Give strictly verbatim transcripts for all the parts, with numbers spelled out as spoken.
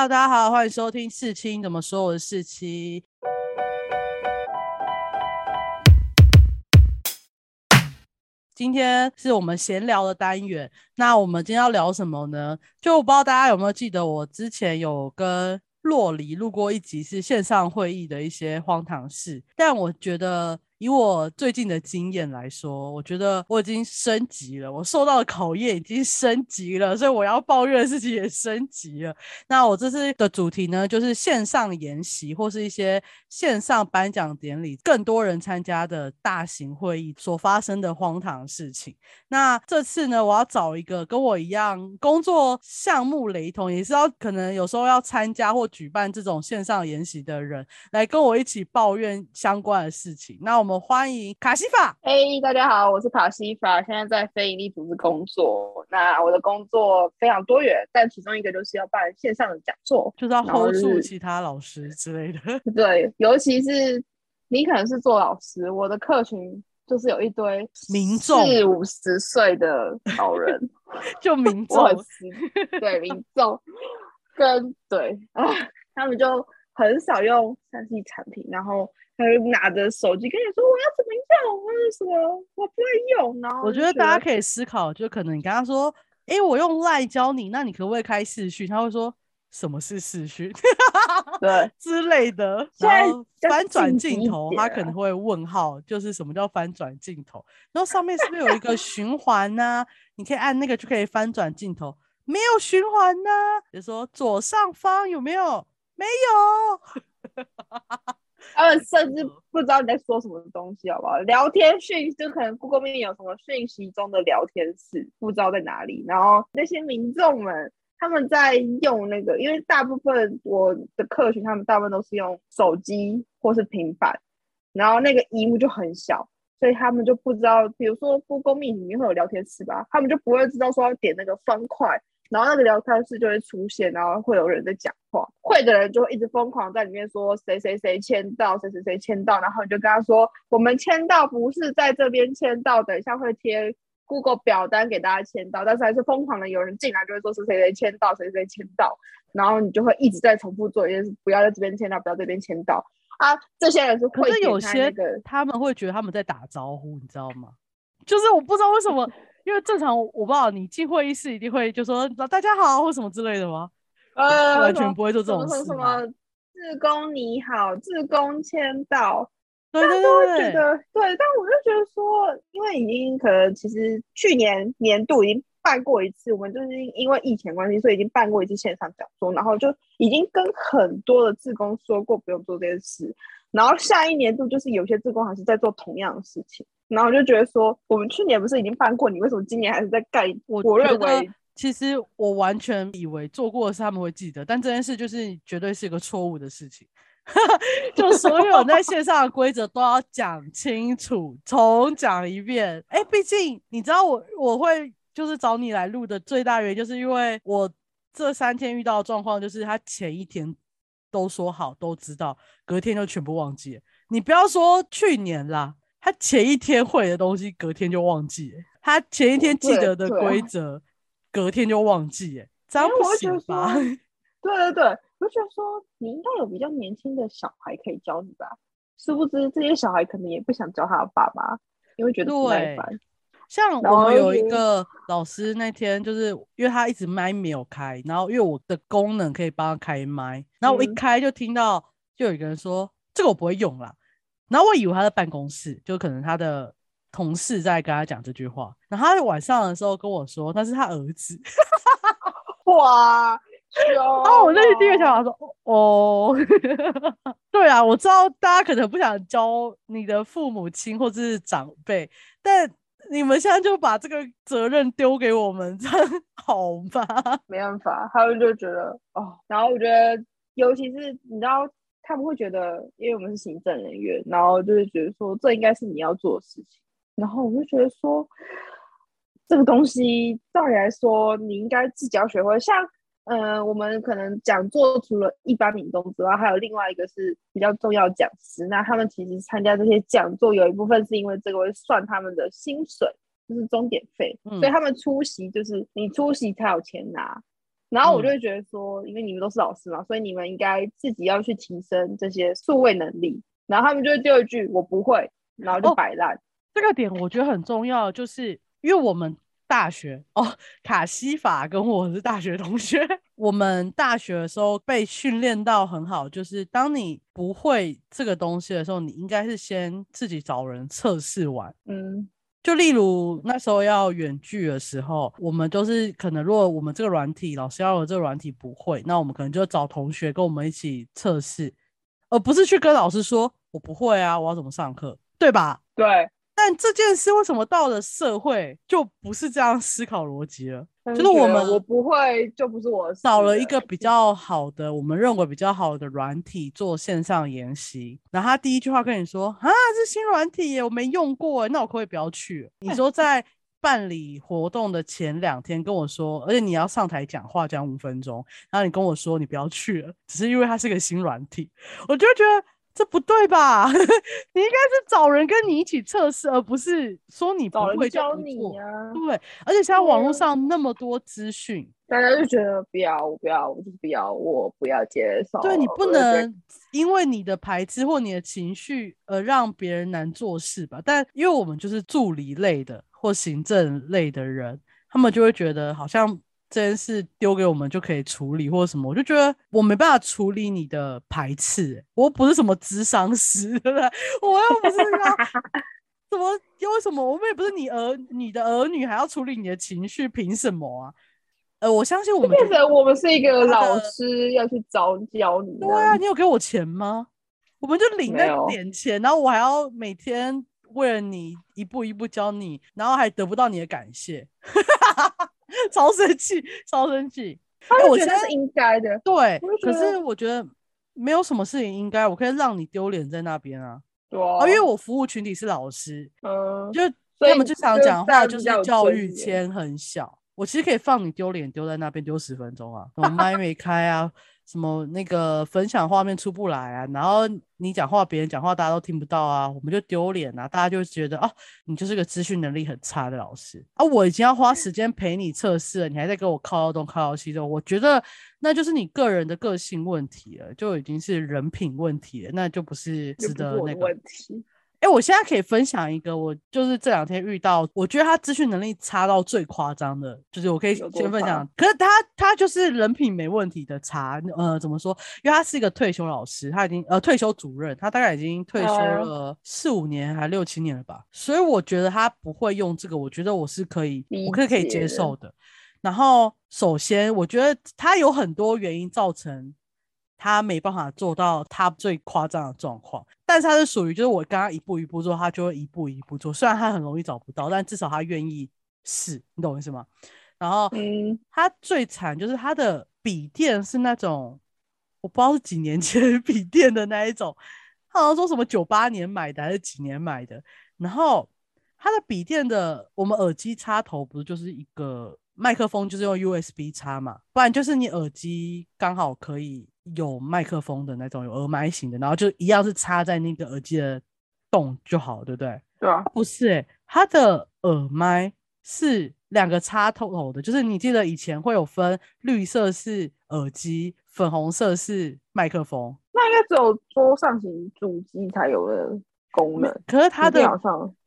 Hello， 大家好，欢迎收听世青怎么说，我是世青。今天是我们闲聊的单元，那我们今天要聊什么呢？就我不知道大家有没有记得，我之前有跟洛黎录过一集是线上会议的一些荒唐事，但我觉得以我最近的经验来说，我觉得我已经升级了，我受到的考验已经升级了，所以我要抱怨的事情也升级了。那我这次的主题呢，就是线上研习或是一些线上颁奖典礼更多人参加的大型会议所发生的荒唐事情。那这次呢，我要找一个跟我一样工作项目雷同，也是要可能有时候要参加或举办这种线上研习的人来跟我一起抱怨相关的事情。那我们我们欢迎卡西法。hey, 大家好，我是卡西法，现在在非营利组织工作。那我的工作非常多元，但其中一个就是要办线上的讲座，就是要 hold 住其他老师之类的。对，尤其是你可能是做老师，我的客群就是有一堆民众四五十岁的老人就民众对，民众跟对、啊、他们就很少用三 C 产品，然后他就拿着手机跟你说我要怎么用，或者什么我不会用呢。我觉得大家可以思考，就可能你跟他说哎、欸，我用 LINE 教你，那你可不可以开视讯？他会说什么是视讯对之类的。然后翻转镜头他可能会问号，就是什么叫翻转镜头，然后上面是不是有一个循环啊你可以按那个就可以翻转镜头，没有循环啊，比如说左上方有没有，没有他们甚至不知道你在说什么东西，好不好？聊天讯就可能 Google Meet 有什么讯息中的聊天室，不知道在哪里。然后那些民众们他们在用那个，因为大部分我的客群他们大部分都是用手机或是平板，然后那个荧幕就很小，所以他们就不知道，比如说 Google Meet 里面会有聊天室吧，他们就不会知道说要点那个方块，然后那个聊天室就会出现，然后会有人在讲话，会的人就会一直疯狂在里面说谁谁谁签到，谁谁谁签到，然后你就跟他说我们签到不是在这边签到，等一下会贴 Google 表单给大家签到，但是还是疯狂的有人进来就会说是谁谁签到，谁谁签到，然后你就会一直在重复做一件事，不要在这边签到，不要在这边签到啊！这些人是会、那个、可是有些他们会觉得他们在打招呼，你知道吗？就是我不知道为什么因为正常我不知道你进会议室一定会就说大家好或什么之类的吗？呃，完全不会做这种事。什么志工你好，志工签到，对对对，都会觉得对。但我就觉得说，因为已经可能其实去年年度已经办过一次，我们就是因为疫情关系，所以已经办过一次线上讲座，然后就已经跟很多的志工说过不用做这件事。然后下一年度就是有些志工还是在做同样的事情，然后我就觉得说我们去年不是已经办过，你为什么今年还是在干？我认为其实我完全以为做过的事他们会记得，但这件事就是绝对是一个错误的事情就所有在线上的规则都要讲清楚重讲一遍。哎，毕竟你知道我我会就是找你来录的最大原因就是因为我这三天遇到的状况就是他前一天都说好都知道，隔天就全部忘记了。你不要说去年啦，他前一天会的东西隔天就忘记了，他前一天记得的规则隔天就忘记了，这样不行吧？对对对，我就觉得说你应该有比较年轻的小孩可以教你吧，殊不知这些小孩可能也不想教他的爸妈，因为觉得不耐烦。像我们有一个老师那天就是因为他一直麦没有开，然后因为我的功能可以帮他开麦，然后我一开就听到就有一个人说这个我不会用啦，然后我以为他在办公室就可能他的同事在跟他讲这句话，然后他晚上的时候跟我说那是他儿子哇然后我那第一个想法说哦对啊，我知道大家可能不想教你的父母亲或是长辈，但你们现在就把这个责任丢给我们，这样好吗？没办法，他们就觉得哦。然后我觉得，尤其是你知道，他们会觉得，因为我们是行政人员，然后就是觉得说，这应该是你要做的事情。然后我就觉得说，这个东西照理来说，你应该自己要学会。像，呃，我们可能讲座除了一般民众之外，还有另外一个是比较重要的讲师。那他们其实参加这些讲座，有一部分是因为这个会算他们的薪水，就是钟点费、嗯，所以他们出席就是你出席才有钱拿。然后我就会觉得说、嗯、因为你们都是老师嘛，所以你们应该自己要去提升这些数位能力，然后他们就会丢一句我不会，然后就摆烂、哦、这个点我觉得很重要，就是因为我们大学哦，卡西法跟我是大学同学，我们大学的时候被训练到很好，就是当你不会这个东西的时候，你应该是先自己找人测试完。嗯，就例如那时候要远距的时候，我们就是可能如果我们这个软体老师要我这个软体不会，那我们可能就找同学跟我们一起测试，而不是去跟老师说我不会啊，我要怎么上课，对吧？对。但这件事为什么到了社会就不是这样思考逻辑了？就是我们我不会就不是我找了一个比较好的，我们认为比较好的软体做线上研习，然后他第一句话跟你说啊，这新软体耶，我没用过耶，那我可不可以不要去？你说在办理活动的前两天跟我说，而且你要上台讲话讲五分钟，然后你跟我说你不要去了，只是因为它是个新软体，我就觉得这不对吧？你应该是找人跟你一起测试，而不是说你不会就不做。找人教你啊，对，而且现在网络上那么多资讯，大家就觉得不要，我不要，我就是不要，我不要接受。对，你不能因为你的排斥或你的情绪而让别人难做事吧？但因为我们就是助理类的或行政类的人，他们就会觉得好像这件事丢给我们就可以处理或什么，我就觉得我没办法处理你的排斥、欸、我又不是什么咨商师，对不对？我又不是要怎么，为什么我们也不是你儿你的儿女还要处理你的情绪，凭什么啊？呃，我相信我们变成我们是一个老师要去找教你。对啊，你有给我钱吗？我们就领那点钱，然后我还要每天为了你一步一步教你，然后还得不到你的感谢。超生气，超生气！他就觉得是应该的，对。可是我觉得没有什么事情应该，我可以让你丢脸在那边啊。对啊、哦，因为我服务群体是老师，嗯，就他们就想讲话，就是教育圈很小，我其实可以放你丢脸丢在那边丢十分钟啊，什么麦没开啊，什么那个分享画面出不来啊，然后你讲话别人讲话大家都听不到啊，我们就丢脸啊，大家就觉得啊你就是个资讯能力很差的老师啊，我已经要花时间陪你测试了，你还在给我靠腰东靠腰西的，我觉得那就是你个人的个性问题了，就已经是人品问题了，那就不是值得那个问题。哎、欸，我现在可以分享一个，我就是这两天遇到，我觉得他资讯能力差到最夸张的，就是我可以先分享。可是他他就是人品没问题的差，呃，怎么说？因为他是一个退休老师，他已经呃退休主任，他大概已经退休了四五年还六七年了吧，所以我觉得他不会用这个，我觉得我是可以，我可以可以接受的。然后首先，我觉得他有很多原因造成他没办法做到他最夸张的状况，但是他是属于就是我刚刚一步一步做，他就会一步一步做，虽然他很容易找不到，但至少他愿意试，你懂我意思吗？然后、嗯、他最惨就是他的笔电是那种我不知道是几年前笔电的那一种，他好像说什么九八年买的还是几年买的，然后他的笔电的我们耳机插头不是就是一个麦克风就是用 U S B 插嘛，不然就是你耳机刚好可以有麦克风的那种，有耳麦型的，然后就一样是插在那个耳机的洞就好，对不对？对啊，不是欸，它的耳麦是两个插头的，就是你记得以前会有分绿色是耳机，粉红色是麦克风，那应该只有桌上型主机才有的功能。可是它的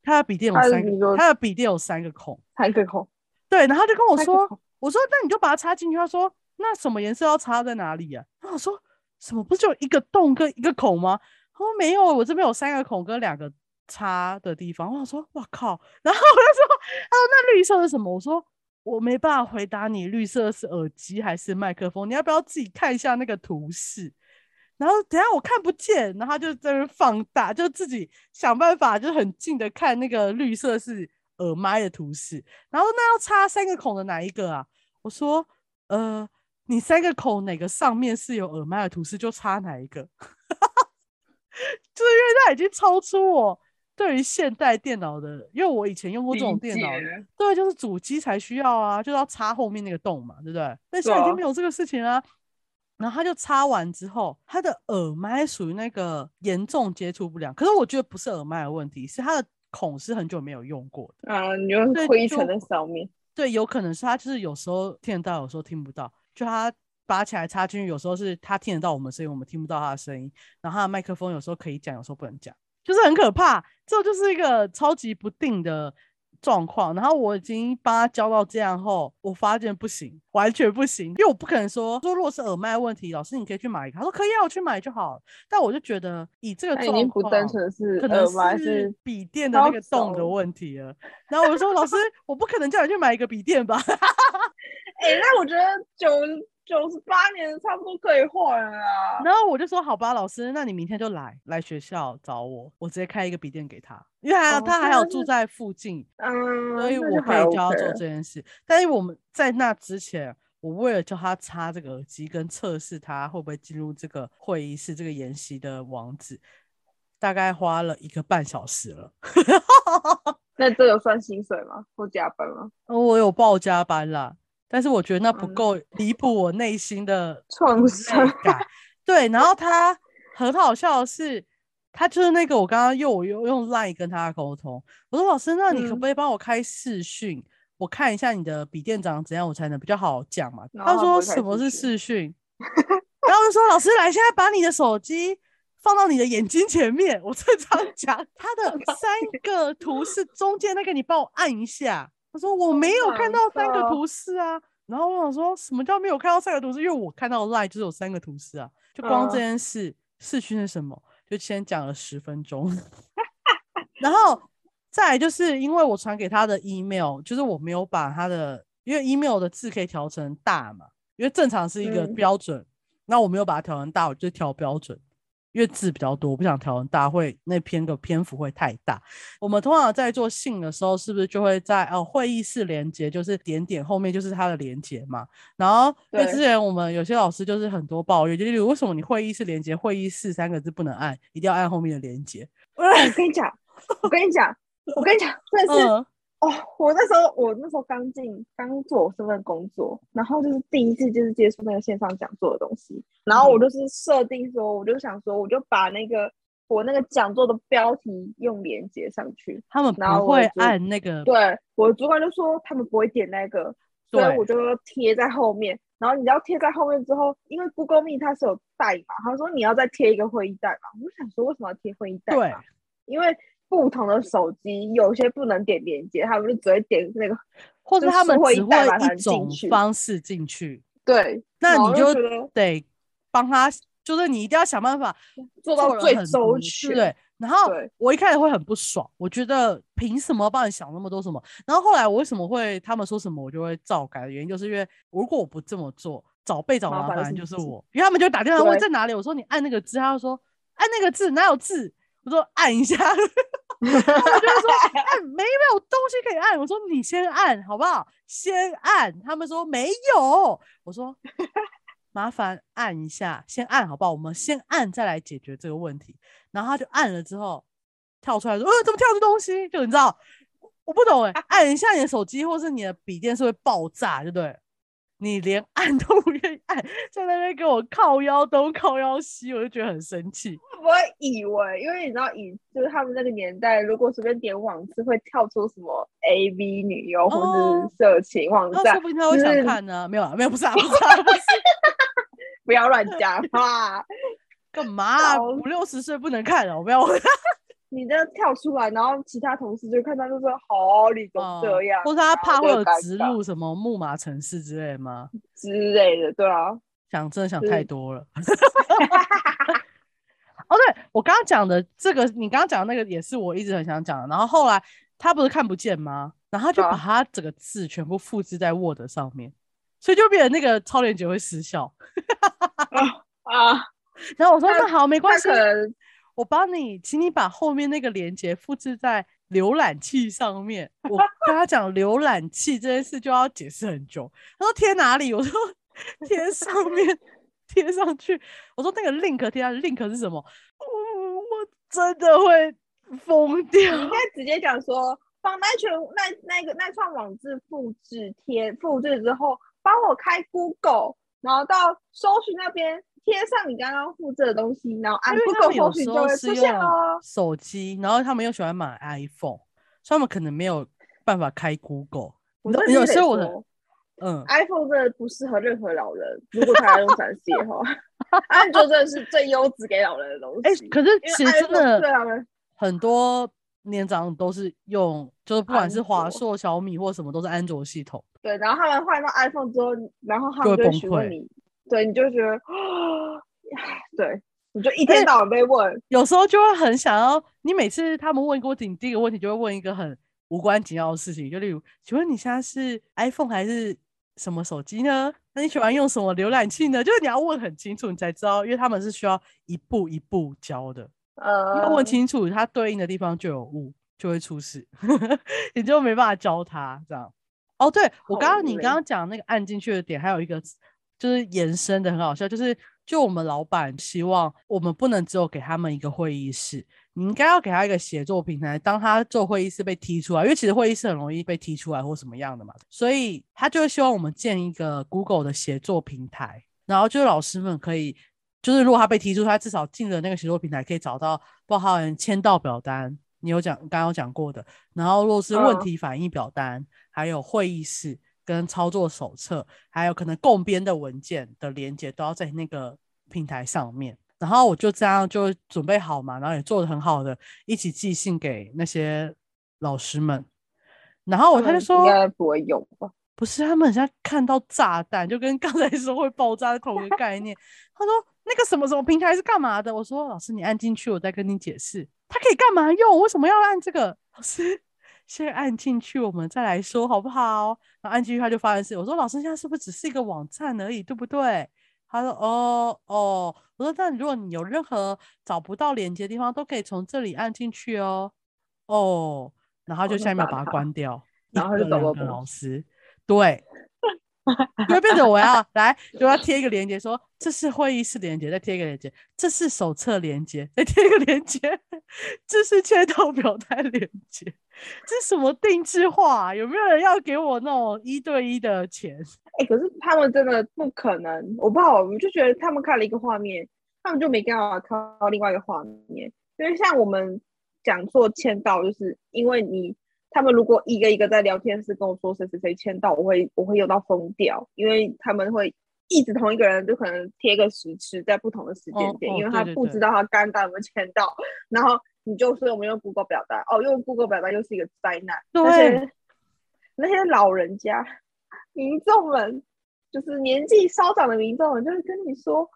它的笔电有三个，它的笔电有三个孔，三个孔。对，然后他就跟我说，我说那你就把它插进去，他说那什么颜色要插在哪里啊？然后我说什么不是就一个洞跟一个孔吗？他说没有，我这边有三个孔跟两个插的地方。我说哇靠，然后我就说，他说那绿色是什么？我说我没办法回答你，绿色是耳机还是麦克风？你要不要自己看一下那个图示？然后等一下我看不见，然后他就在那边放大，就自己想办法，就很近的看那个绿色是耳麦的图示。然后那要插三个孔的哪一个啊？我说呃。你三个孔哪个上面是有耳麦的图示就插哪一个，就是因为它已经超出我对于现代电脑的，因为我以前用过这种电脑，对，就是主机才需要啊，就是要插后面那个洞嘛，对不对？但现在已经没有这个事情啊。然后他就插完之后，他的耳麦属于那个严重接触不良，可是我觉得不是耳麦的问题，是他的孔是很久没有用过的啊，你用灰尘在上面，对，有可能是他就是有时候听得到，有时候听不到。就它拔起来插进去，有时候是它听得到我们声音，我们听不到它的声音，然后它的麦克风有时候可以讲，有时候不能讲，就是很可怕，这就是一个超级不定的状况。然后我已经帮他教到这样后，我发现不行，完全不行，因为我不可能说说如果是耳麦问题，老师你可以去买一个，他说可以啊，我去买就好了。但我就觉得以这个状况，那已经不单纯是耳麦，是笔电的那个洞的问题了。然后我就说老师，我不可能叫你去买一个笔电吧？哎、欸，那我觉得九九十八年差不多可以换了啦。然后我就说好吧，老师，那你明天就来来学校找我，我直接开一个笔电给他。因为他、哦、他还有住在附近、嗯、所以我可以教他做这件事、嗯、但是我们在那之前，我为了叫他插这个耳机跟测试他会不会进入这个会议室这个研习的网址，大概花了一个半小时了。那这有算薪水吗？或加班吗？我有报加班啦，但是我觉得那不够弥补我内心的创伤感。对，然后他很好笑的是，他就是那个我刚刚又用 LINE 跟他沟通，我说老师那你可不可以帮我开视讯、嗯、我看一下你的笔电长怎样我才能比较好讲嘛。他说什么是视讯？然后我就说老师来，现在把你的手机放到你的眼睛前面，我正常讲他的三个图示中间那个你帮我按一下。他说我没有看到三个图示啊，然后我想说什么叫没有看到三个图示，因为我看到 LINE 就是有三个图示啊，就光这件事、嗯、视讯是什么就先讲了十分钟。然后再来就是因为我传给他的 email， 就是我没有把他的，因为 email 的字可以调成大嘛，因为正常是一个标准，那、嗯、我没有把它调成大，我就调标准，因为字比较多我不想调成大，会那篇的篇幅会太大。我们通常在做信的时候是不是就会在、哦、会议室连结，就是点点后面就是它的连结嘛。然后因为之前我们有些老师就是很多抱怨，就例如为什么你会议室连结会议室三个字不能按，一定要按后面的连结。我跟你讲我跟你讲我跟你讲真的是、嗯哦、我那时候我那时候刚进刚做我身份工作，然后就是第一次就是接触那个线上讲座的东西，然后我就是设定说我就想说我就把那个我那个讲座的标题用连结上去，他们不会按那个，对，我的主管就说他们不会点那个，所以我就贴在后面。然后你要贴在后面之后，因为 Google Meet 它是有代码，他说你要再贴一个会议代码，我就想说为什么要贴会议代码，因为不同的手机有些不能点连接，他们就只会点那个，或者他们只会一种方式进去。对，那你就得帮他，就是你一定要想办法做到最周全。对，然后我一开始会很不爽，我觉得凭什么帮你想那么多什么。然后后来我为什么会他们说什么我就会照改的原因，就是因为如果我不这么做，找被找麻烦就是我，因为他们就打电话问在哪里，我说你按那个字，他就说按那个字哪有字，我说按一下。我就说按没有东西可以按，我说你先按好不好，先按，他们说没有，我说麻烦按一下，先按好不好，我们先按再来解决这个问题。然后他就按了之后跳出来说、呃、怎么跳出东西，就你知道我不懂耶、欸、按一下你的手机或是你的笔电是会爆炸对不对，你连按都不愿意按，在那边给我靠腰东靠腰西，我就觉得很生气。我以为因为你知道以就是他们那个年代，如果随便点网址会跳出什么 A V 女优、哦、或是色情网站、哦、说不定他会想看呢、啊就是、没有啊没有不是啊不是啊不是不要乱讲话干嘛五六十岁不能看了、啊、我不要你这跳出来，然后其他同事就看到就说好、哦、你怎么这样、嗯、或是他怕会有植入什么木马城市之类吗之类的。对啊，想真的想太多了哦对，我刚刚讲的这个你刚刚讲的那个也是我一直很想讲的。然后后来他不是看不见吗，然后他就把他整个字全部复制在 Word 上面，所以就变成那个超链接会失效啊啊然后我说那好没关系，我帮你，请你把后面那个连结复制在浏览器上面。我跟他讲浏览器这件事就要解释很久，他说贴哪里，我说贴上面贴上去，我说那个 link 贴上去 link 是什么， 我, 我真的会疯掉。你应该直接讲说把那串那那个那串网址复制贴复制之后，帮我开 Google， 然后到搜寻那边贴上你刚刚复制的东西，然后按 Google 搜寻就会出现哦。手机，然后他们又喜欢买 iPhone， 所以他们可能没有办法开 Google。我有时候我的嗯 ，iPhone 真的不适合任何老人，如果他要用三 C 的话，安卓真的是最优质给老人的东西。欸、可是其实真的很多年长人都是用，就是不管是华硕、小米或什么，都是安卓系统。对，然后他们换到 iPhone 之后，然后他们就会询问你，对，你就觉得，对，你就一天到晚被问，有时候就会很想要。你每次他们问过你第一个问题，就会问一个很无关紧要的事情，就例如，请问你现在是 iPhone 还是什么手机呢？那你喜欢用什么浏览器呢？就是你要问很清楚，你才知道，因为他们是需要一步一步教的。呃、嗯，要问清楚，它对应的地方就有误，就会出事，你就没办法教他这样。哦，对，我刚刚你刚刚讲那个按进去的点，还有一个就是延伸的很好笑，就是就我们老板希望我们不能只有给他们一个会议室，你应该要给他一个协作平台，当他做会议室被踢出来，因为其实会议室很容易被踢出来或什么样的嘛，所以他就希望我们建一个 Google 的协作平台，然后就老师们可以，就是如果他被提出，他至少进了那个协作平台，可以找到报告人签到表单，你有讲，刚刚有讲过的。然后若是问题反应表单，嗯、还有会议室跟操作手册，还有可能共编的文件的连结，都要在那个平台上面。然后我就这样就准备好嘛，然后也做得很好的，一起寄信给那些老师们。然后我他就说，应该不会用吧。不是，他们很像看到炸弹，就跟刚才说会爆炸的同一个概念。他说那个什么什么平台是干嘛的？我说老师，你按进去，我再跟你解释。他可以干嘛用？为什么要按这个？老师先按进去，我们再来说好不好？然后按进去他就发现是，我说老师现在是不是只是一个网站而已，对不对？他说哦哦，我说但如果你有任何找不到连接的地方，都可以从这里按进去哦哦。然后就下一秒把它关掉，然后就走了。老师。对，就变成我要来，就要贴一个连结，说这是会议室连结，再贴一个连结，这是手册连结，再贴一个连结，这是签到表单连结，这是什么定制化、啊？有没有人要给我那种一对一的钱？哎、欸，可是他们真的不可能，我不好，我就觉得他们看了一个画面，他们就没办法看到另外一个画面，因为像我们讲做签到，就是因为你。他们如果一个一个在聊天室跟我说谁谁谁签到，我会我会有到疯掉，因为他们会一直同一个人就可能贴个十次在不同的时间点，哦哦、因为他不知道他刚刚有没有签到，对对对，然后你就说我们用 Google 表单，哦，用 Google 表单又是一个灾难。对，那些那些老人家、民众们，就是年纪稍长的民众们，就会跟你说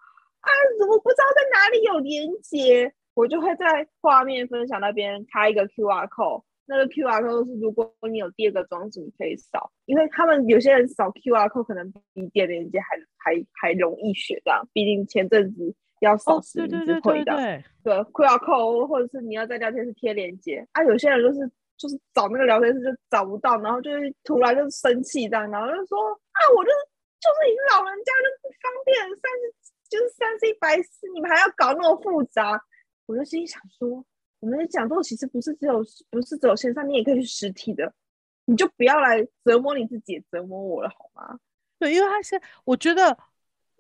啊，怎么不知道在哪里有连结？我就会在画面分享那边开一个 Q R code。那个 Q R code 是如果你有第二个装置，你可以扫，因为他们有些人扫 Q R code 可能比点连接还还还容易学这样，毕竟前阵子要扫实名制会的，对 Q R code 或者是你要在聊天室贴连接啊，有些人就是就是找那个聊天室就找不到，然后就是突然就生气这样，然后就说啊，我就是就是你老人家就不方便，三十就是三 C 白痴，你们还要搞那么复杂，我就心想说。我们讲座其实不是只有不是只有线上，你也可以去实体的，你就不要来折磨你自己，折磨我了好吗？对，因为他是我觉得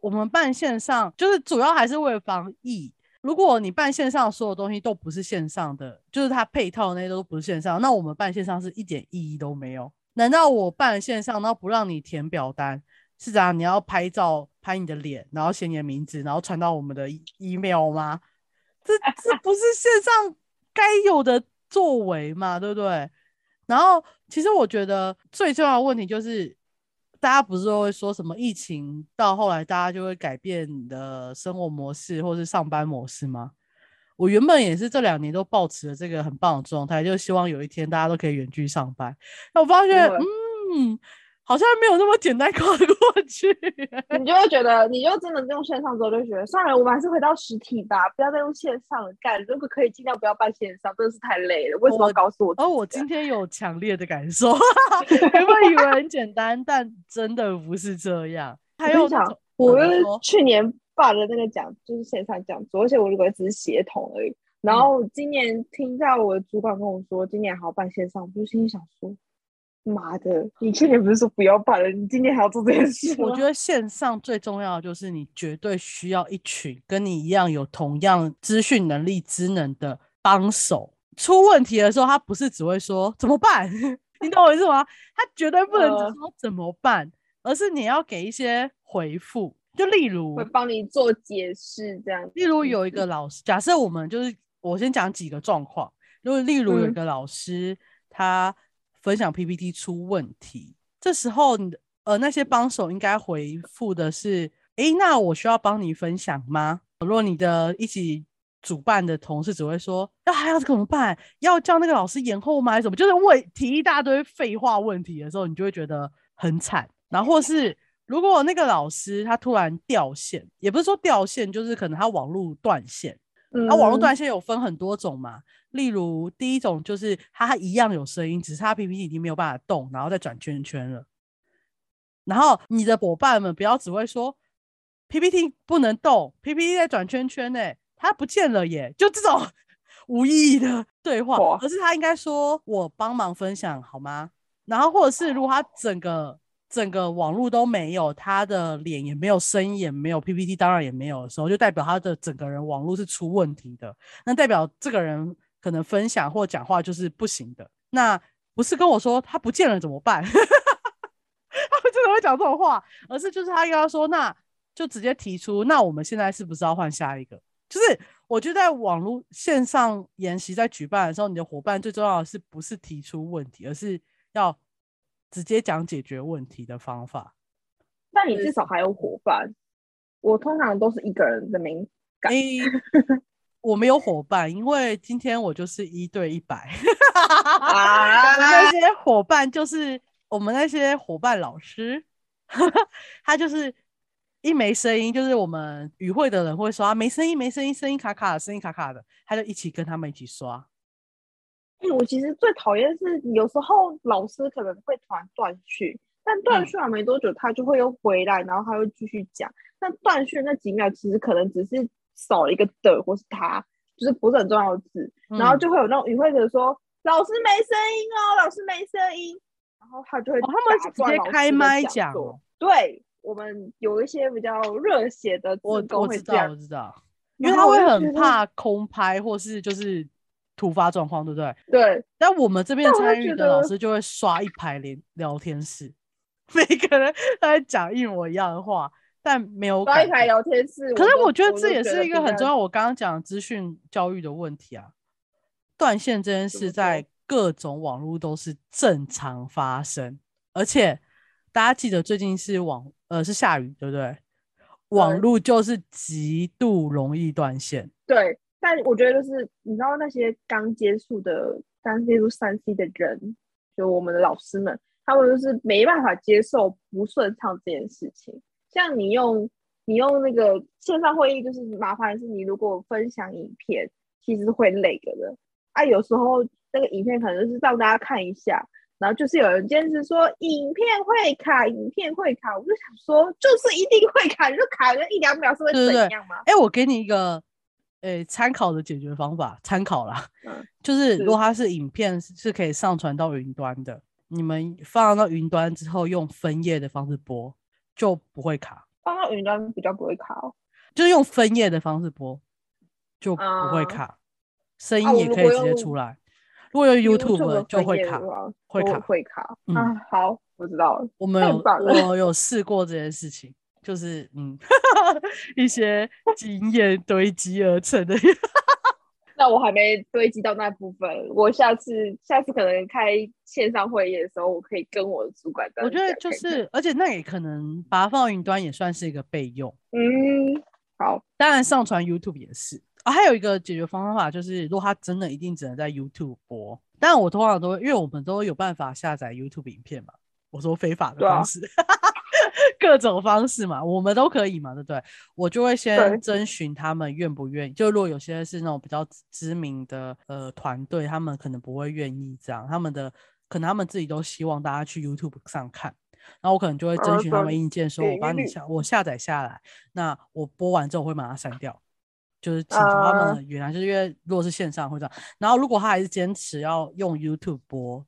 我们办线上就是主要还是为了防疫。如果你办线上所有东西都不是线上的，就是它配套那些都不是线上，那我们办线上是一点意义都没有。难道我办线上然后不让你填表单是这样？你要拍照拍你的脸，然后写你的名字，然后传到我们的 email 吗？这这不是线上该有的作为嘛，对不对？然后其实我觉得最重要的问题就是大家不是都会说什么疫情到后来大家就会改变你的生活模式或是上班模式吗？我原本也是这两年都抱持了这个很棒的状态，就希望有一天大家都可以远距上班，那我发现嗯好像没有那么简单跨过去，你就会觉得，你就真的用线上之后就觉得，算了，我们还是回到实体吧，不要再用线上了。干，如果可以，尽量不要办线上，真的是太累了。为什么要告诉我？哦，我今天有强烈的感受，原本以为很简单，但真的不是这样。还有，我就是去年办的那个讲，就是线上讲座，而且我以为只是协同而已。然后今年听到我的主管跟我说，今年还要办线上，我就心里想说。妈的，你去年不是说不要办了，你今天还要做这件事吗？我觉得线上最重要的就是你绝对需要一群跟你一样有同样资讯能力职能的帮手，出问题的时候他不是只会说怎么办你懂我意思吗？他绝对不能只说怎么办、呃而是你要给一些回复，就例如会帮你做解释这样。例如有一个老师，假设我们就是我先讲几个状况，就例如有一个老师、嗯、他分享 P P T 出问题，这时候呃那些帮手应该回复的是，诶那我需要帮你分享吗？如果你的一起主办的同事只会说要、啊、还要怎么办，要叫那个老师延后吗？什么就是我提一大堆废话问题的时候，你就会觉得很惨。然后或是如果那个老师他突然掉线，也不是说掉线，就是可能他网路断线，那、啊、网络断线有分很多种嘛，例如第一种就是它一样有声音，只是它 P P T 已经没有办法动，然后再转圈圈了。然后你的伙伴们不要只会说 P P T 不能动， P P T 在转圈圈欸，它不见了耶，就这种无意义的对话，而是他应该说我帮忙分享好吗？然后或者是如果他整个整个网络都没有，他的脸也没有，声音也没有， P P T 当然也没有的时候，就代表他的整个人网络是出问题的，那代表这个人可能分享或讲话就是不行的。那不是跟我说他不见了怎么办他们真的会讲这种话，而是就是他跟他说那就直接提出那我们现在是不是要换下一个。就是我觉得在网络线上研习在举办的时候，你的伙伴最重要的是不是提出问题，而是要直接讲解决问题的方法。那你至少还有伙伴，我通常都是一个人的敏感、欸、我没有伙伴，因为今天我就是一对一百我们那些伙伴就是我们那些伙伴老师他就是一没声音，就是我们与会的人会说没声音没声音，声音卡卡的，声音卡卡的，他就一起跟他们一起刷。欸、我其实最讨厌是有时候老师可能会突然断讯，但断讯完没多久他就会又回来，然后他会继续讲。那断讯那几秒其实可能只是少了一个的或是他就是不是很重要的字，然后就会有那种与会者说、嗯、老师没声音哦，老师没声音，然后他就会、哦、他们直接开麦讲。对，我们有一些比较热血的我我知道我知道，因为他会很怕空拍或是就是突发状况，对不对？对。但我们这边参与的老师就会刷一排聊天室，每个人都在讲一模一样的话，但没有刷一排聊天室。可是我觉得这也是一个很重要，我刚刚讲的资讯教育的问题啊。断线这件事在各种网络都是正常发生，而且大家记得最近是网呃是下雨，对不对？网络就是极度容易断线。对。但我觉得就是你知道那些刚接触的刚接触 三 C 的人，就我们的老师们，他们就是没办法接受不顺畅这件事情。像你用你用那个线上会议，就是麻烦是你如果分享影片其实会累的人啊，有时候那个影片可能就是让大家看一下，然后就是有人坚持说影片会卡影片会卡，我就想说就是一定会卡，就卡了一两秒是会怎样吗？哎、欸，我给你一个诶，参考的解决方法，参考啦、嗯、就是如果它是影片是可以上传到云端的，你们放到云端之后用分页的方式播就不会卡。放到云端比较不会卡哦，就是用分页的方式播就不会卡、嗯、声音也可以直接出来、啊、如果有 YouTube 就会卡会卡会卡、嗯、啊好我知道了。我们有我有试过这件事情，就是嗯一些经验堆积而成的那我还没堆积到那部分，我下次下次可能开线上会议的时候我可以跟我的主管这样。我觉得就是而且那也可能把它放到云端也算是一个备用。嗯好，当然上传 YouTube 也是、啊、还有一个解决方法就是如果它真的一定只能在 YouTube 播，当然我通常都会因为我们都有办法下载 YouTube 影片嘛，我说非法的方式各种方式嘛，我们都可以嘛，对不对？我就会先征询他们愿不愿意，就如果有些是那种比较知名的呃团队，他们可能不会愿意这样，他们的可能他们自己都希望大家去 YouTube 上看，然后我可能就会征询他们意见说、啊、我把你下我下载下来，那我播完之后我会把它删掉，就是请求他们原谅、啊、就是因为如果是线上会这样。然后如果他还是坚持要用 YouTube 播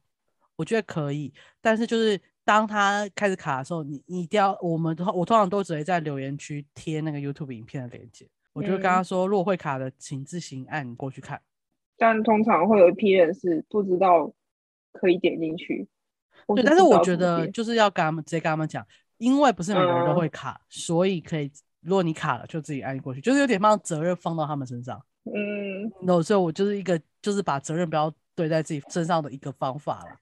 我觉得可以，但是就是当他开始卡的时候，你你一定要我们我通常都直接在留言区贴那个 YouTube 影片的链接，我就跟他说、嗯、如果会卡的请自行按过去看。但通常会有一批人是不知道可以点进去。对，但是我觉得就是要跟他们直接跟他们讲因为不是每个人都会卡、嗯、所以可以如果你卡了就自己按过去，就是有点把责任放到他们身上。嗯，no, 所以我就是一个就是把责任不要堆在自己身上的一个方法了，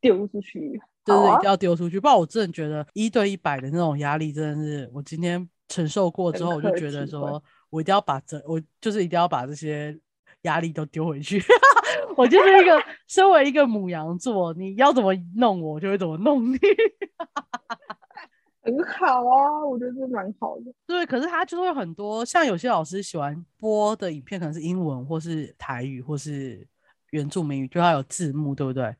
丢出去，就是一定要丢出去、啊、不然我真的觉得一对一百的那种压力真的是我今天承受过之后，我就觉得说我一定要把责我就是一定要把这些压力都丢回去我就是一个身为一个牡羊座，你要怎么弄我我就会怎么弄你很好啊，我觉得这蛮好的。对，可是他就会很多，像有些老师喜欢播的影片可能是英文或是台语或是原住民语，就他有字幕对不对？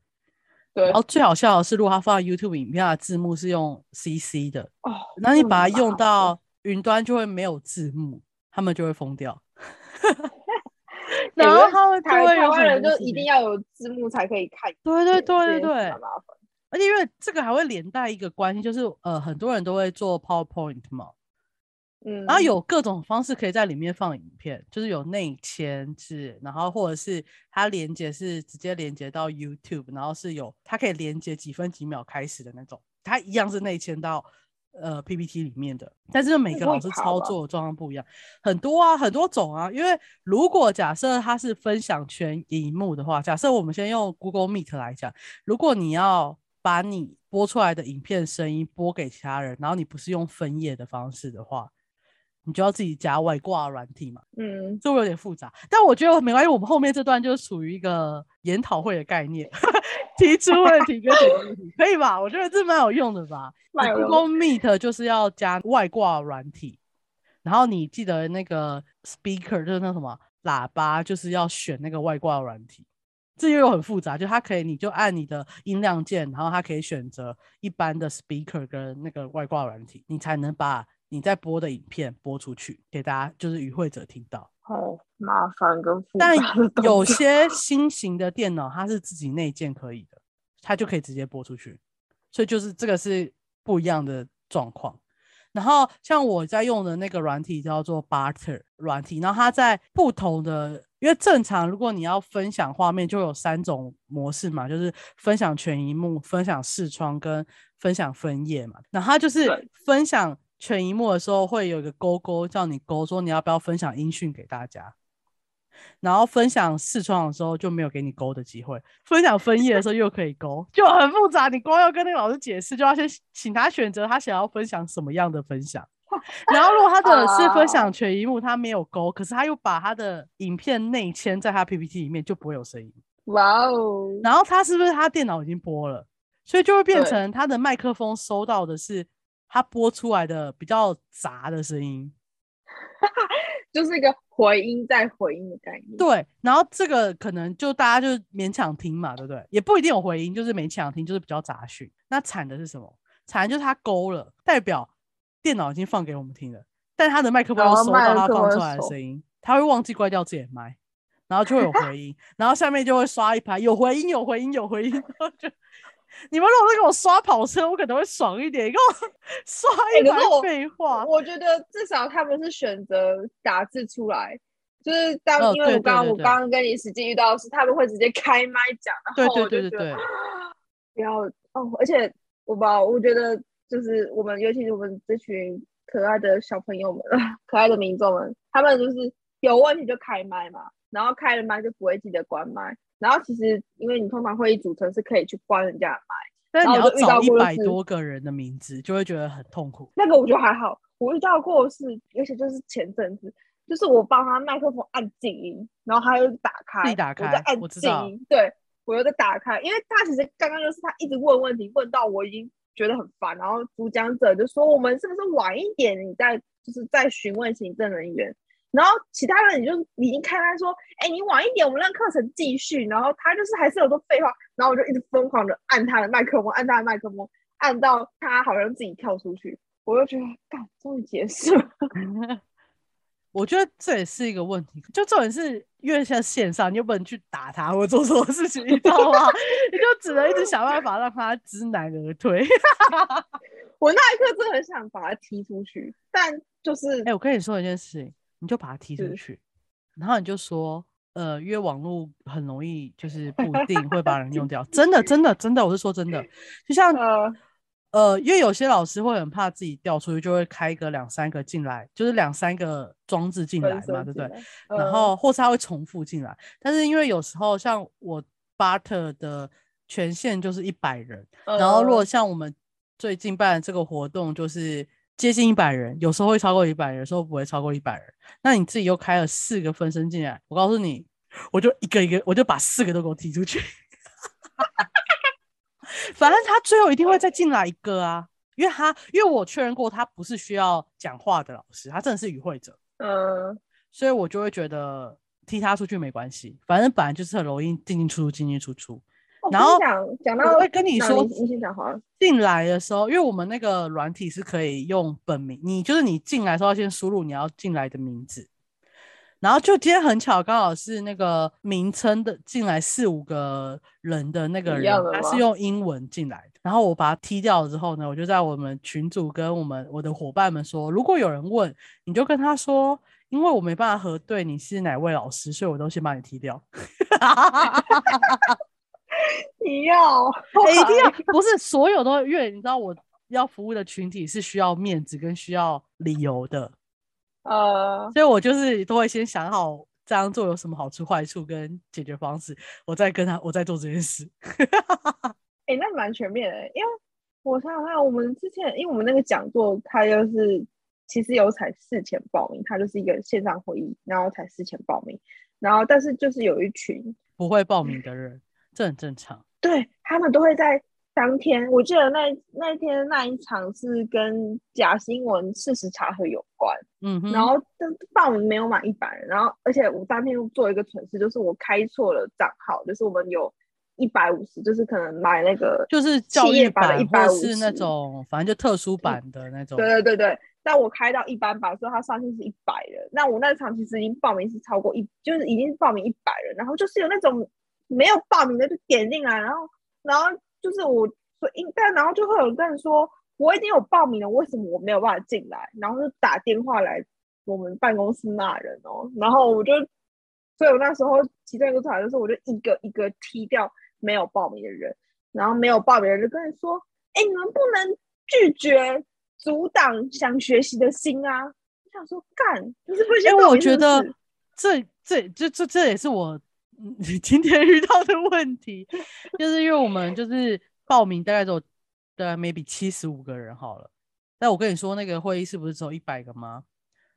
对。然后最好笑的是如果他放在 YouTube 影片，他的字幕是用 C C 的，那、哦、你把它用到云端就会没有字幕，他们就会疯掉然后他们就会有很多台湾人就一定要有字幕才可以看，对对对对对，而且因为这个还会连带一个关系，就是呃很多人都会做 PowerPoint 嘛，嗯，然后有各种方式可以在里面放影片，就是有内嵌是，然后或者是它连接是直接连接到 YouTube， 然后是有它可以连接几分几秒开始的那种，它一样是内嵌到呃 P P T 里面的，但是每个老师操作的状况不一样，很多啊很多种啊，因为如果假设它是分享全萤幕的话，假设我们先用 Google Meet 来讲，如果你要把你播出来的影片声音播给其他人，然后你不是用分页的方式的话，你就要自己加外挂软体嘛，嗯，这会有点复杂，但我觉得没关系，我们后面这段就是属于一个研讨会的概念提出问题跟解决问题可以吧？我觉得这蛮有用的吧。 Google Meet 就是要加外挂软体，然后你记得那个 speaker 就是那什么喇叭，就是要选那个外挂软体，这又很复杂，就它可以你就按你的音量键，然后它可以选择一般的 speaker 跟那个外挂软体，你才能把你在播的影片播出去给大家，就是与会者听到。好麻烦跟复杂的东西，但有些新型的电脑它是自己内建可以的，它就可以直接播出去，所以就是这个是不一样的状况。然后像我在用的那个软体叫做 Butter 软体，然后它在不同的，因为正常如果你要分享画面就有三种模式嘛，就是分享全萤幕、分享视窗跟分享分页嘛，然后它就是分享全萤幕的时候会有一个勾勾叫你勾说你要不要分享音讯给大家，然后分享视窗的时候就没有给你勾的机会，分享分页的时候又可以勾就很复杂，你光要跟那个老师解释就要先请他选择他想要分享什么样的分享然后如果他的是分享全萤幕，他没有勾，可是他又把他的影片内嵌在他 P P T 里面，就不会有声音。哇哦！然后他是不是他电脑已经播了，所以就会变成他的麦克风收到的是他播出来的比较杂的声音就是一个回音再回音的概念。对，然后这个可能就大家就勉强听嘛，对不对？也不一定有回音，就是勉强听，就是比较杂讯。那惨的是什么？惨的就是他勾了，代表电脑已经放给我们听了，但他的麦克风要收到他放出来的声音，他会忘记关掉自己的麦，然后就会有回音然后下面就会刷一排有回音有回音有回音你们如果都给我刷跑车我可能会爽一点，你给我刷一排废话、欸、我, 我觉得至少他们是选择打字出来，就是当、哦、因为我刚刚我刚刚跟你实际遇到的是他们会直接开麦讲，然后我就觉得对对对对对、啊、不要哦，而且我吧我觉得就是我们，尤其是我们这群可爱的小朋友们、可爱的民众们，他们就是有问题就开麦嘛，然后开了麦就不会记得关麦，然后其实因为你通常会议组成是可以去关人家的麦，但是你要找一百多个人的名字就会觉得很痛苦。那个我觉得还好，我遇到过的是，而且就是前阵子，就是我帮他麦克风按静音，然后他又打开，自己打开，我就按静音，我知道，对，我又在打开，因为他其实刚刚就是他一直问问题，问到我已经觉得很烦，然后主讲者就说我们是不是晚一点你再就是再询问行政人员，然后其他人你就已经开麦说哎、欸，你晚一点我们让课程继续，然后他就是还是有多废话，然后我就一直疯狂的按他的麦克风按他的麦克风按到他好像自己跳出去，我就觉得干终于结束了我觉得这也是一个问题，就重点是因为像线上你又不能去打他或做什么事情你知道吗你就只能一直想办法让他知难而退我那一刻真的很想把他踢出去，但就是哎、欸，我跟你说一件事情，你就把他踢出去，然后你就说呃，因为网络很容易就是不一定会把人用掉真的真的真的，我是说真的，就像、呃、呃，因为有些老师会很怕自己掉出去，就会开一个两三个进来，就是两三个装置进来嘛，对不对？嗯、然后或是他会重复进来，但是因为有时候像我 Butter 的权限就是一百人、嗯，然后如果像我们最近办的这个活动就是接近一百人，有时候会超过一百人，有时候不会超过一百人。那你自己又开了四个分身进来，我告诉你，我就一个一个，我就把四个都给我踢出去。反正他最后一定会再进来一个啊，因为他因为我确认过他不是需要讲话的老师，他真的是与会者，嗯，所以我就会觉得踢他出去没关系，反正本来就是很容易进进出出进进出出。哦、然后讲到我会跟你说，你先讲好了。进来的时候，因为我们那个软体是可以用本名，你就是你进来的时候要先输入你要进来的名字，然后就今天很巧，刚好是那个名称的进来四五个人的那个人，他是用英文进来的。然后我把他踢掉之后呢，我就在我们群组跟我们我的伙伴们说，如果有人问，你就跟他说，因为我没办法核对你是哪位老师，所以我都先把你踢掉。你要、欸、一定要不是所有都，因为你知道我要服务的群体是需要面子跟需要理由的。呃，所以我就是都会先想好这样做有什么好处坏处跟解决方式，我再跟他我再做这件事。哎、欸，那蛮全面的，因为我想想看，我们之前因为我们那个讲座，它就是其实有采事前报名，它就是一个线上会议，然后采事前报名，然后但是就是有一群不会报名的人，这很正常。对，他们都会在当天，我记得那那天那一场是跟假新闻事实查核有关，嗯，然后报名没有满一百人，然后而且我当天做一个蠢事，就是我开错了账号，就是我们有一百五十，就是可能买那个就是教育版的一百五十，那种反正就特殊版的那种，对对对对。但我开到一般版，所以它上限是一百人。那我那场其实已经报名是超过一，就是已经报名一百人，然后就是有那种没有报名的就点进来，然后然后。就是我说应该，然后就会有人说我已经有报名了，为什么我没有办法进来？然后就打电话来我们办公室骂人哦。然后我就，所以我那时候其中一个做法就是，我就一个一个踢掉没有报名的人，然后没有报名的人就跟人说：“哎，你们不能拒绝阻挡想学习的心啊！”我想说，干，你是不是先报名是不是？因为我觉得这这这这这也是我。今天遇到的问题就是因为我们就是报名大概只有大概 maybe 七十五个人好了，但我跟你说那个会议是不是只有一百个吗？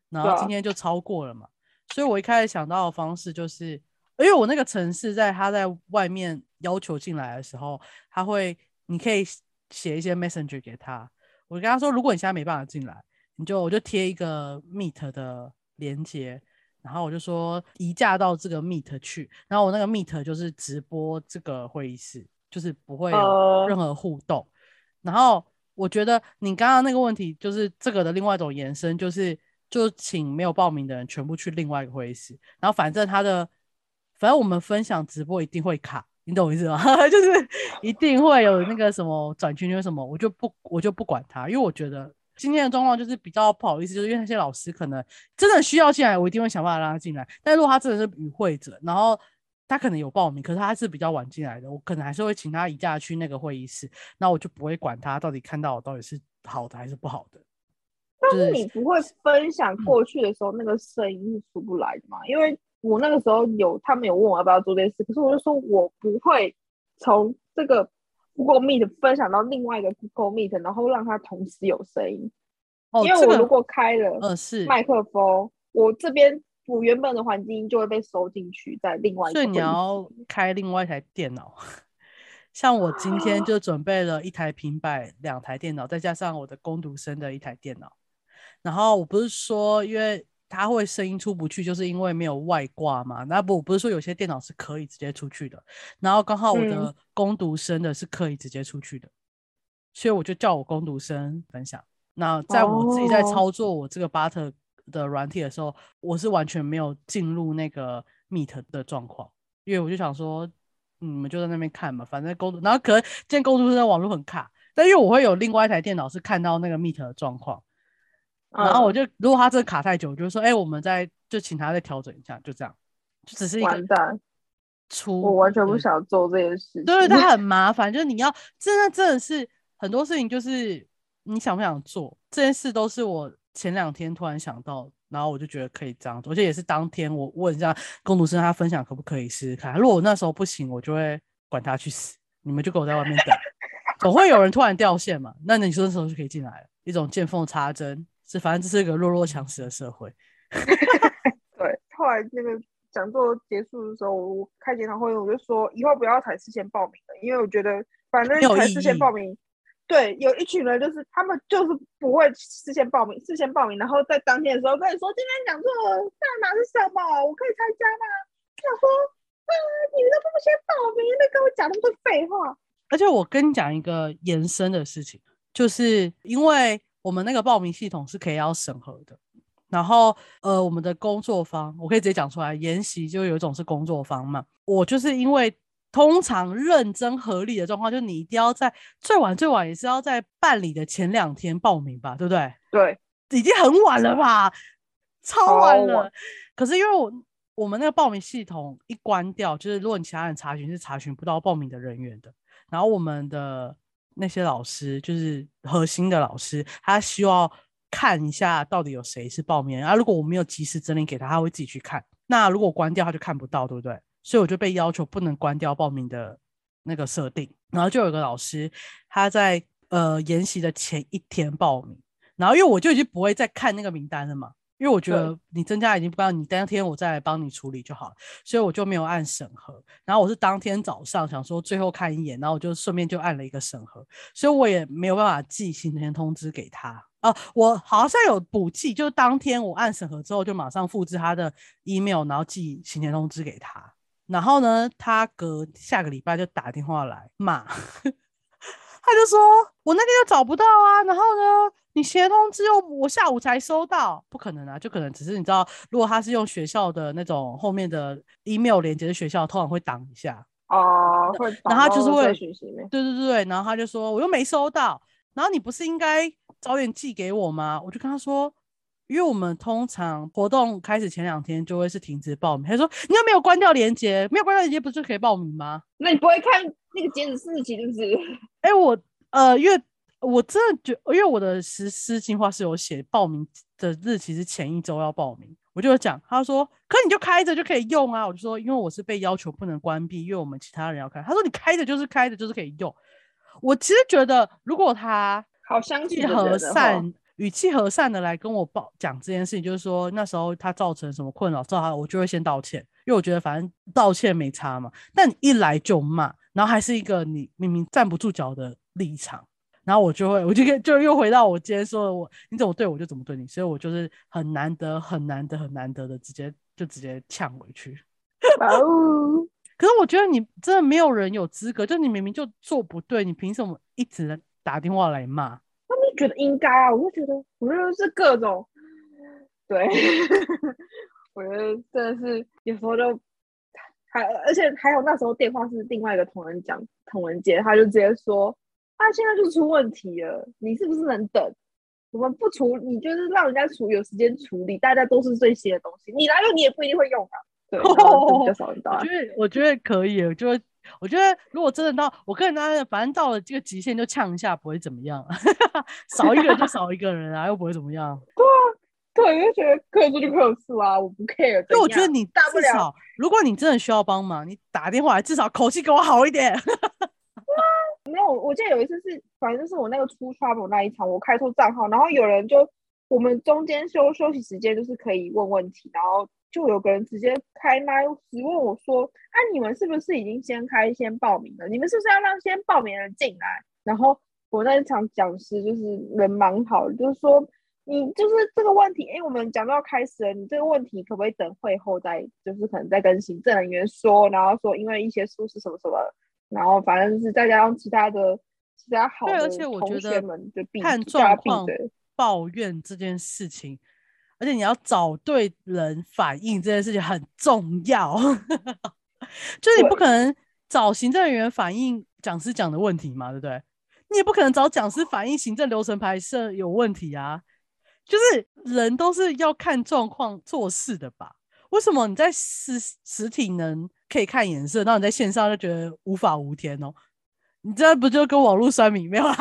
然后今天就超过了嘛，所以我一开始想到的方式就是因为我那个程式在他在外面要求进来的时候，他会你可以写一些 messenger 给他，我跟他说如果你现在没办法进来，你就我就贴一个 meet 的连结，然后我就说移驾到这个 meet 去，然后我那个 meet 就是直播这个会议室，就是不会有任何互动。Uh... 然后我觉得你刚刚那个问题就是这个的另外一种延伸，就是就请没有报名的人全部去另外一个会议室，然后反正他的反正我们分享直播一定会卡，你懂我意思吗？就是一定会有那个什么转圈圈什么，我就不我就不管他，因为我觉得。今天的状况就是比较不好意思，就是因为那些老师可能真的需要进来，我一定会想办法让他进来，但如果他真的是与会者，然后他可能有报名可是他是比较晚进来的，我可能还是会请他移驾去那个会议室，那我就不会管他到底看到我到底是好的还是不好的。但是你不会分享过去的时候那个声音是出不来的嘛、嗯？因为我那个时候有他们有问我要不要做这件事，可是我就说我不会从这个Google Meet 分享到另外一个 Google Meet， 然后让它同时有声音、哦、因为我如果开了麦克风、这个呃、我这边我原本的环境就会被收进去在另外一个，所以你要开另外一台电脑。像我今天就准备了一台平板两台电脑，再加上我的工读生的一台电脑，然后我不是说因为它会声音出不去就是因为没有外挂嘛，那不我不是说有些电脑是可以直接出去的，然后刚好我的工读生的是可以直接出去的、嗯、所以我就叫我工读生分享，那在我自己在操作我这个 Butter 的软体的时候、哦、我是完全没有进入那个 Meet 的状况，因为我就想说你们就在那边看嘛，反正工读然后可能今天工读生的网络很卡，但因为我会有另外一台电脑是看到那个 Meet 的状况，然后我就如果他这个卡太久，我就说哎、欸，我们再就请他再调整一下，就这样，就只是一个完蛋出我完全不想做这件事情，对，他很麻烦，就是你要真的真的是很多事情就是你想不想做这件事，都是我前两天突然想到，然后我就觉得可以这样做，而且也是当天我问一下工读生他分享可不可以试试看，如果我那时候不行，我就会管他去死，你们就给我在外面等总会有人突然掉线嘛，那你说那时候就可以进来了，一种见缝插针，是反正这是一个弱肉强食的社会对，后来那个讲座结束的时候，我开检讨会我就说以后不要谈事先报名了，因为我觉得反正谈事先报名，对，有一群人就是他们就是不会事先报名，事先报名然后在当天的时候跟你说今天讲座代码是什么，我可以参加吗？想说啊，你们都不先报名，那跟我讲那么多废话。而且我跟你讲一个延伸的事情，就是因为我们那个报名系统是可以要审核的，然后呃，我们的工作方我可以直接讲出来，研习就有一种是工作方嘛，我就是因为通常认真合理的状况，就你一定要在最晚最晚也是要在办理的前两天报名吧，对不对？对，已经很晚了吧，超晚了。可是因为我我们那个报名系统一关掉，就是如果你其他人查询是查询不到报名的人员的，然后我们的那些老师就是核心的老师，他需要看一下到底有谁是报名人啊，如果我没有及时整理给他，他会自己去看，那如果关掉他就看不到，对不对？所以我就被要求不能关掉报名的那个设定，然后就有个老师他在呃研习的前一天报名，然后因为我就已经不会再看那个名单了嘛，因为我觉得你增加已经不够，你当天我再来帮你处理就好了，所以我就没有按审核，然后我是当天早上想说最后看一眼，然后我就顺便就按了一个审核，所以我也没有办法寄行前通知给他啊，我好像有补寄，就当天我按审核之后就马上复制他的 email 然后寄行前通知给他，然后呢他隔下个礼拜就打电话来骂他就说我那天就找不到啊，然后呢你协通知我下午才收到，不可能啊，就可能只是你知道如果他是用学校的那种后面的 email 连接的学校通常会挡一下哦，会挡到在讯息里面，对对对，然后他就说我又没收到，然后你不是应该早点寄给我吗？我就跟他说因为我们通常活动开始前两天就会是停止报名，他说你又没有关掉连结，没有关掉连结不是就可以报名吗？那你不会看那个截止日期是不是？欸我呃因为我真的觉得因为我的实施计划是有写报名的日期是前一周要报名，我就有讲，他说可你就开着就可以用啊，我就说因为我是被要求不能关闭，因为我们其他人要开，他说你开着就是开着就是可以用，我其实觉得如果他好相信和善语气和善的来跟我报讲这件事情，就是说那时候他造成什么困扰，我就会先道歉，因为我觉得反正道歉没差嘛，但你一来就骂，然后还是一个你明明站不住脚的立场，然后我就会我 就, 就又回到我今天说的，我你怎么对我就怎么对你，所以我就是很难得很难得很难得的直接就直接呛回去可是我觉得你真的没有人有资格，就你明明就做不对，你凭什么一直打电话来骂？觉得应该啊，我就觉得我就是各种对我觉得真的是有时候就还而且还有那时候电话是另外一个同仁讲同仁姐，他就直接说啊现在就出问题了，你是不是能等，我们不处理，你就是让人家处有时间处理，大家都是最新的东西，你来用你也不一定会用啊，对比较少人到、啊、我, 觉得我觉得可以，我觉得我觉得如果真的到我跟他反正到了这个极限就呛一下不会怎么样少一个人就少一个人啊又不会怎么样对啊对，就觉得客诉就客诉啊，我不 care， 所以我觉得你至少如果你真的需要帮忙，你打电话来至少口气给我好一点没有，我记得有一次是反正是我那个出 trouble 那一场，我开错账号，然后有人就我们中间休休息时间就是可以问问题，然后就有个人直接开麦直问我说啊你们是不是已经先开先报名了，你们是不是要让先报名的人进来，然后我那一场讲师就是人蛮好的，就是说你就是这个问题因为、欸、我们讲到开始了，你这个问题可不可以等会后再就是可能再跟行政人员说，然后说因为一些疏失什么什么，然后反正是再加上其他的其他好的同学们就避看状况抱怨这件事情，而且你要找对人反映这件事情很重要就是你不可能找行政人员反映讲师讲的问题嘛，对不对？你也不可能找讲师反映行政流程排设有问题啊，就是人都是要看状况做事的吧，为什么你在 实, 实体能可以看颜色，然后你在线上就觉得无法无天哦？你这不就跟网络酸民没有啦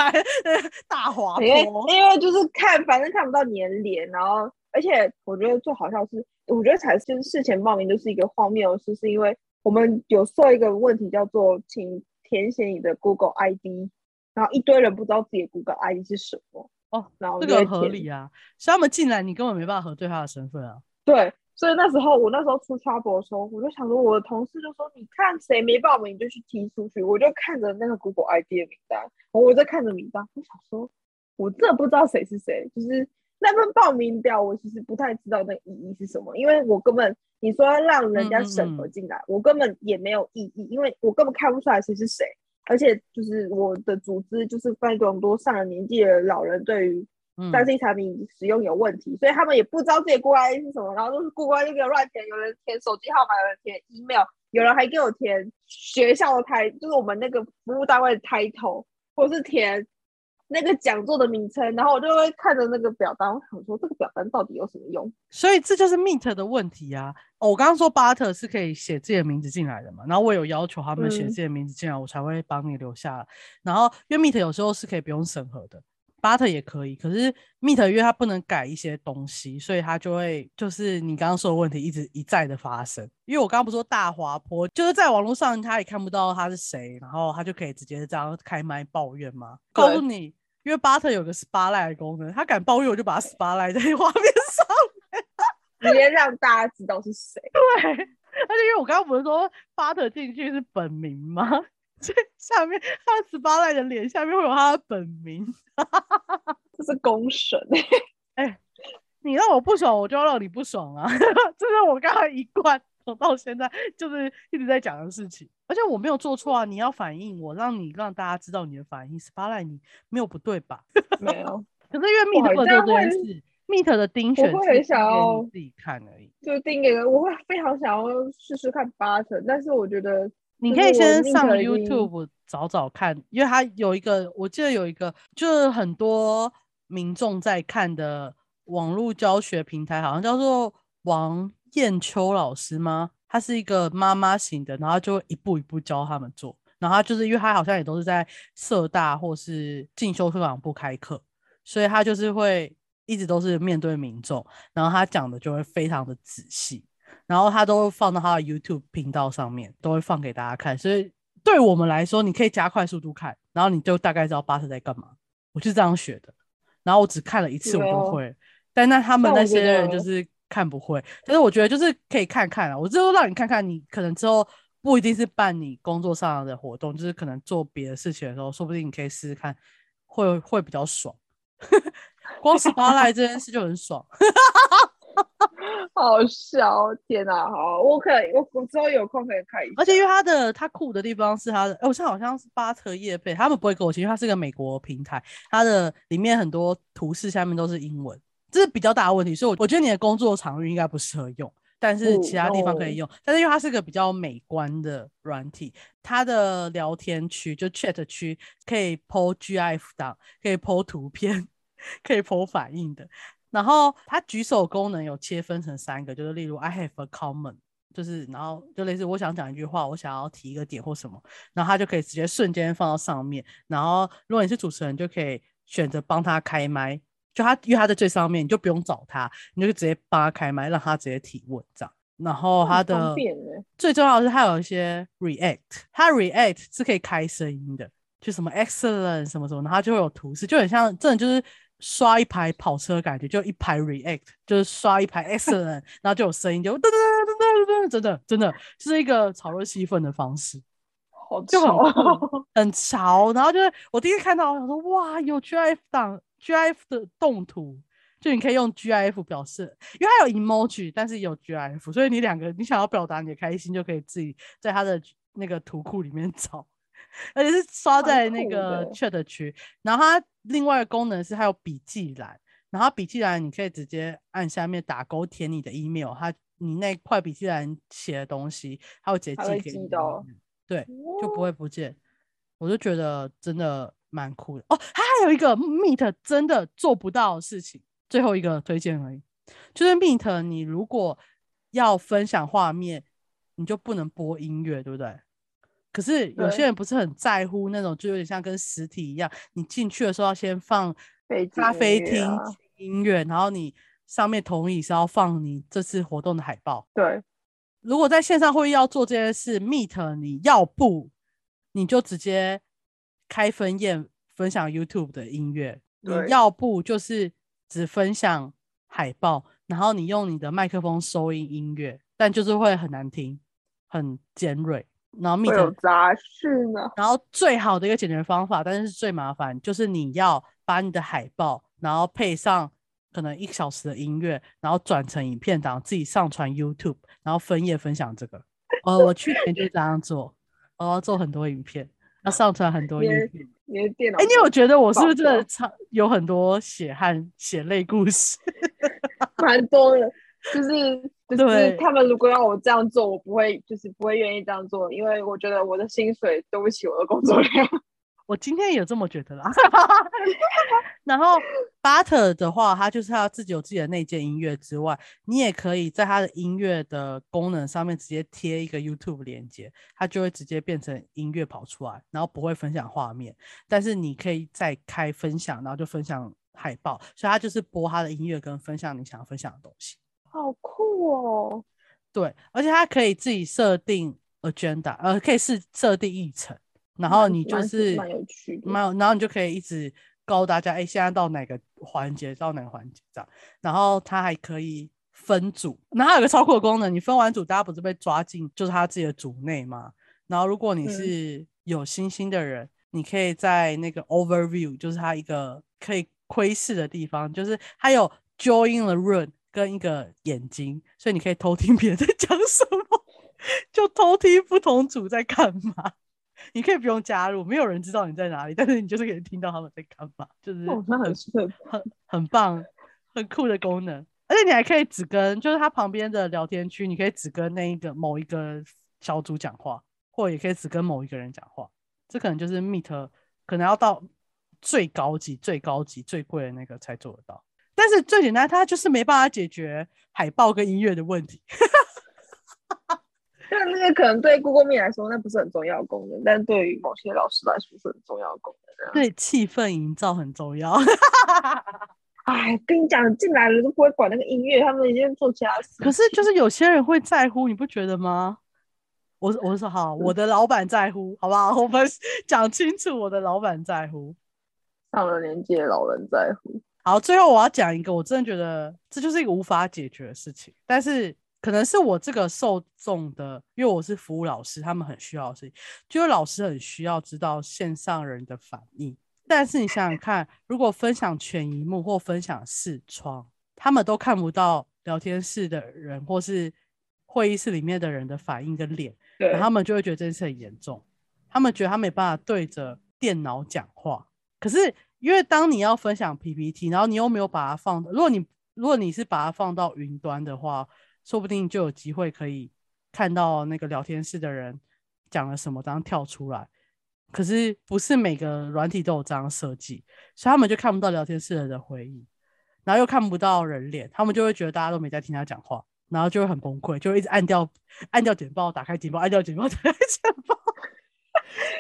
大滑坡，因为因为就是看反正看不到你的脸，然后而且我觉得最好笑是我觉得才是事前报名就是一个荒谬的事，是因为我们有设一个问题叫做请填写你的 Google I D， 然后一堆人不知道自己的 Google I D 是什么哦，然后这个合理啊，所以他们进来你根本没办法核对他的身份啊。对，所以那时候我那时候出 trouble 的时候，我就想说我的同事就说你看谁没报名你就去踢出去，我就看着那个 Google I D 的名单，我在看着名单，我想说我真的不知道谁是谁，就是那份报名表我其实不太知道那意义是什么，因为我根本你说要让人家审核进来，嗯嗯嗯我根本也没有意义，因为我根本看不出来谁是谁，而且就是我的组织就是非常多上了年纪的老人对于三 C 产品使用有问题，所以他们也不知道自己 Google I D 是什么，然后就是Google I D 就给我乱填，有人填手机号码，有人填 email， 有人还给我填学校的title，就是我们那个服务单位的title，或者是填那个讲座的名称，然后我就会看着那个表单，我想说这个表单到底有什么用？所以这就是 Meet 的问题啊！哦、我刚刚说 Butter 是可以写自己的名字进来的嘛，然后我有要求他们写自己的名字进来，嗯、我才会帮你留下来。然后因为 Meet 有时候是可以不用审核的。Butter 也可以，可是 Meet 因为它不能改一些东西，所以它就会就是你刚刚说的问题一直一再的发生。因为我刚刚不说大滑坡，就是在网络上他也看不到他是谁，然后他就可以直接这样开麦抱怨吗？告诉你，因为 Butter 有个 Spotlight 的功能，他敢抱怨我就把 Spotlight 在画面上面，直接让大家知道是谁。对，而且因为我刚刚不是说 Butter 进去是本名吗？所以下面他十八赖的脸下面会有他的本名，这是公审哎、欸欸！你让我不爽，我就要让你不爽啊！这是我刚刚一贯走到现在就是一直在讲的事情，而且我没有做错啊！你要反应我，让你让大家知道你的反应，十八赖你没有不对吧？没有。可是因为 Meet 不能做这件事。Meet 的盯选，我会很想要自己看而已，就盯给我会非常想要试试看八成，但是我觉得。你可以先上 YouTube 找找看，因为它有一个我记得有一个就是很多民众在看的网络教学平台，好像叫做王燕秋老师吗，他是一个妈妈型的，然后就一步一步教他们做，然后他就是因为他好像也都是在社大或是进修推广部开课，所以他就是会一直都是面对民众，然后他讲的就会非常的仔细，然后他都放到他的 YouTube 频道上面，都会放给大家看，所以对我们来说你可以加快速度看，然后你就大概知道巴特在干嘛，我就是这样学的，然后我只看了一次我就会、哦、但那他们那些人就是看不会，但是我觉得就是可以看看啦，我就让你看看，你可能之后不一定是办你工作上的活动，就是可能做别的事情的时候说不定你可以试试看，会会比较爽光Spotlight这件事就很爽好笑，天哪！好，我可以，我之后有空可以看一下。而且因为他的他酷的地方是他的，我、哦、像好像是巴特业配，他们不会给我钱，因为他是个美国平台，他的里面很多图示下面都是英文，这是比较大的问题，所以我觉得你的工作场域应该不适合用，但是其他地方可以用。哦、但是因为它是个比较美观的软体，它的聊天区就 chat 区可以 po G I F 档，可以 po 图片，可以 po 反应的。然后它举手功能有切分成三个，就是例如 I have a comment， 就是然后就类似我想讲一句话，我想要提一个点或什么，然后它就可以直接瞬间放到上面，然后如果你是主持人就可以选择帮他开麦，就他因为他在最上面你就不用找他，你就直接帮他开麦让他直接提问这样。然后它的最重要的是它有一些 react， 它 react 是可以开声音的，就什么 excellent 什么什么，然后它就会有图示，就很像真的就是刷一排跑车感觉，就一排 react， 就是刷一排 excellent 然后就有声音，就噔噔噔噔噔，真的真的就是一个炒热气氛的方式，好潮很潮。然后就是我第一次看到我想说哇，有 G I F 档 G I F 的动图，就你可以用 G I F 表示，因为它有 emoji 但是有 G I F， 所以你两个你想要表达你的开心就可以自己在它的那个图库里面找，而且是刷在那个 chat 区。然后它另外的功能是还有笔记栏，然后笔记栏你可以直接按下面打勾填你的 email， 它你那块笔记栏写的东西它会直接寄给你，对，就不会不见。我就觉得真的蛮酷的哦。它还有一个 Meet 真的做不到的事情，最后一个推荐而已，就是 Meet 你如果要分享画面你就不能播音乐，对不对？可是有些人不是很在乎那种，就有点像跟实体一样，你进去的时候要先放咖啡厅音乐、啊、然后你上面同意是要放你这次活动的海报。对，如果在线上会议要做这件事 Meet， 你要不你就直接开分页分享 YouTube 的音乐，你要不就是只分享海报，然后你用你的麦克风收音音乐，但就是会很难听很尖锐，然后 Meet 有杂事呢。然后最好的一个解决方法，但是最麻烦，就是你要把你的海报然后配上可能一小时的音乐，然后转成影片档自己上传 YouTube， 然后分页分享这个。哦，我去年就这样做，我要、哦、做很多影片，要上传很多影片。你的电脑？哎、欸，你有觉得我是不是真的有很多血汗血泪故事？蛮多的，就是就是他们如果要我这样做，我不会，就是不会愿意这样做，因为我觉得我的薪水对不起我的工作量。我今天也有这么觉得啦然后 Butter 的话，它就是它自己有自己的内建音乐之外，你也可以在它的音乐的功能上面直接贴一个 YouTube 连接，它就会直接变成音乐跑出来，然后不会分享画面，但是你可以再开分享，然后就分享海报，所以它就是播它的音乐跟分享你想要分享的东西。好酷哦。对，而且它可以自己设定 agenda， 呃，可以是设定议程，然后你就是蛮有趣的，然后你就可以一直告诉大家，哎，现在到哪个环节到哪个环节这样。然后它还可以分组，然后它有个超酷的功能，你分完组大家不是被抓进就是它自己的组内吗？然后如果你是有星星的人、嗯、你可以在那个 overview， 就是它一个可以窥视的地方，就是它有 join the room 跟一个眼睛，所以你可以偷听别人在讲什么就偷听不同组在干嘛，你可以不用加入，没有人知道你在哪里，但是你就是可以听到他们在干嘛，就是很、哦、很棒很酷的功能。而且你还可以只跟就是他旁边的聊天区，你可以只跟那一个某一个小组讲话，或者也可以只跟某一个人讲话。这可能就是 Meet 可能要到最高级最高级最贵的那个才做得到，但是最简单它就是没办法解决海报跟音乐的问题但那个可能对 Google Meet 来说那不是很重要的功能，但对于某些老师来说是很重要的功能、啊、对气氛营造很重要哎跟你讲进来了都不会管那个音乐，他们已经做其他事。可是就是有些人会在乎，你不觉得吗？我我说好、嗯、我的老板在乎好不好，我们讲清楚，我的老板在乎，上了年纪的老人在乎。好，最后我要讲一个我真的觉得这就是一个无法解决的事情，但是可能是我这个受众的，因为我是服务老师，他们很需要的事情，就是老师很需要知道线上人的反应。但是你想想看，如果分享全萤幕或分享视窗，他们都看不到聊天室的人或是会议室里面的人的反应跟脸，然后他们就会觉得这件事很严重，他们觉得他没办法对着电脑讲话。可是因为当你要分享 P P T， 然后你又没有把它放，如果你如果你是把它放到云端的话，说不定就有机会可以看到那个聊天室的人讲了什么当跳出来。可是不是每个软体都有这样设计，所以他们就看不到聊天室的人的回应，然后又看不到人脸，他们就会觉得大家都没在听他讲话，然后就会很崩溃，就一直按掉按掉简报打开简报按掉简报打开简报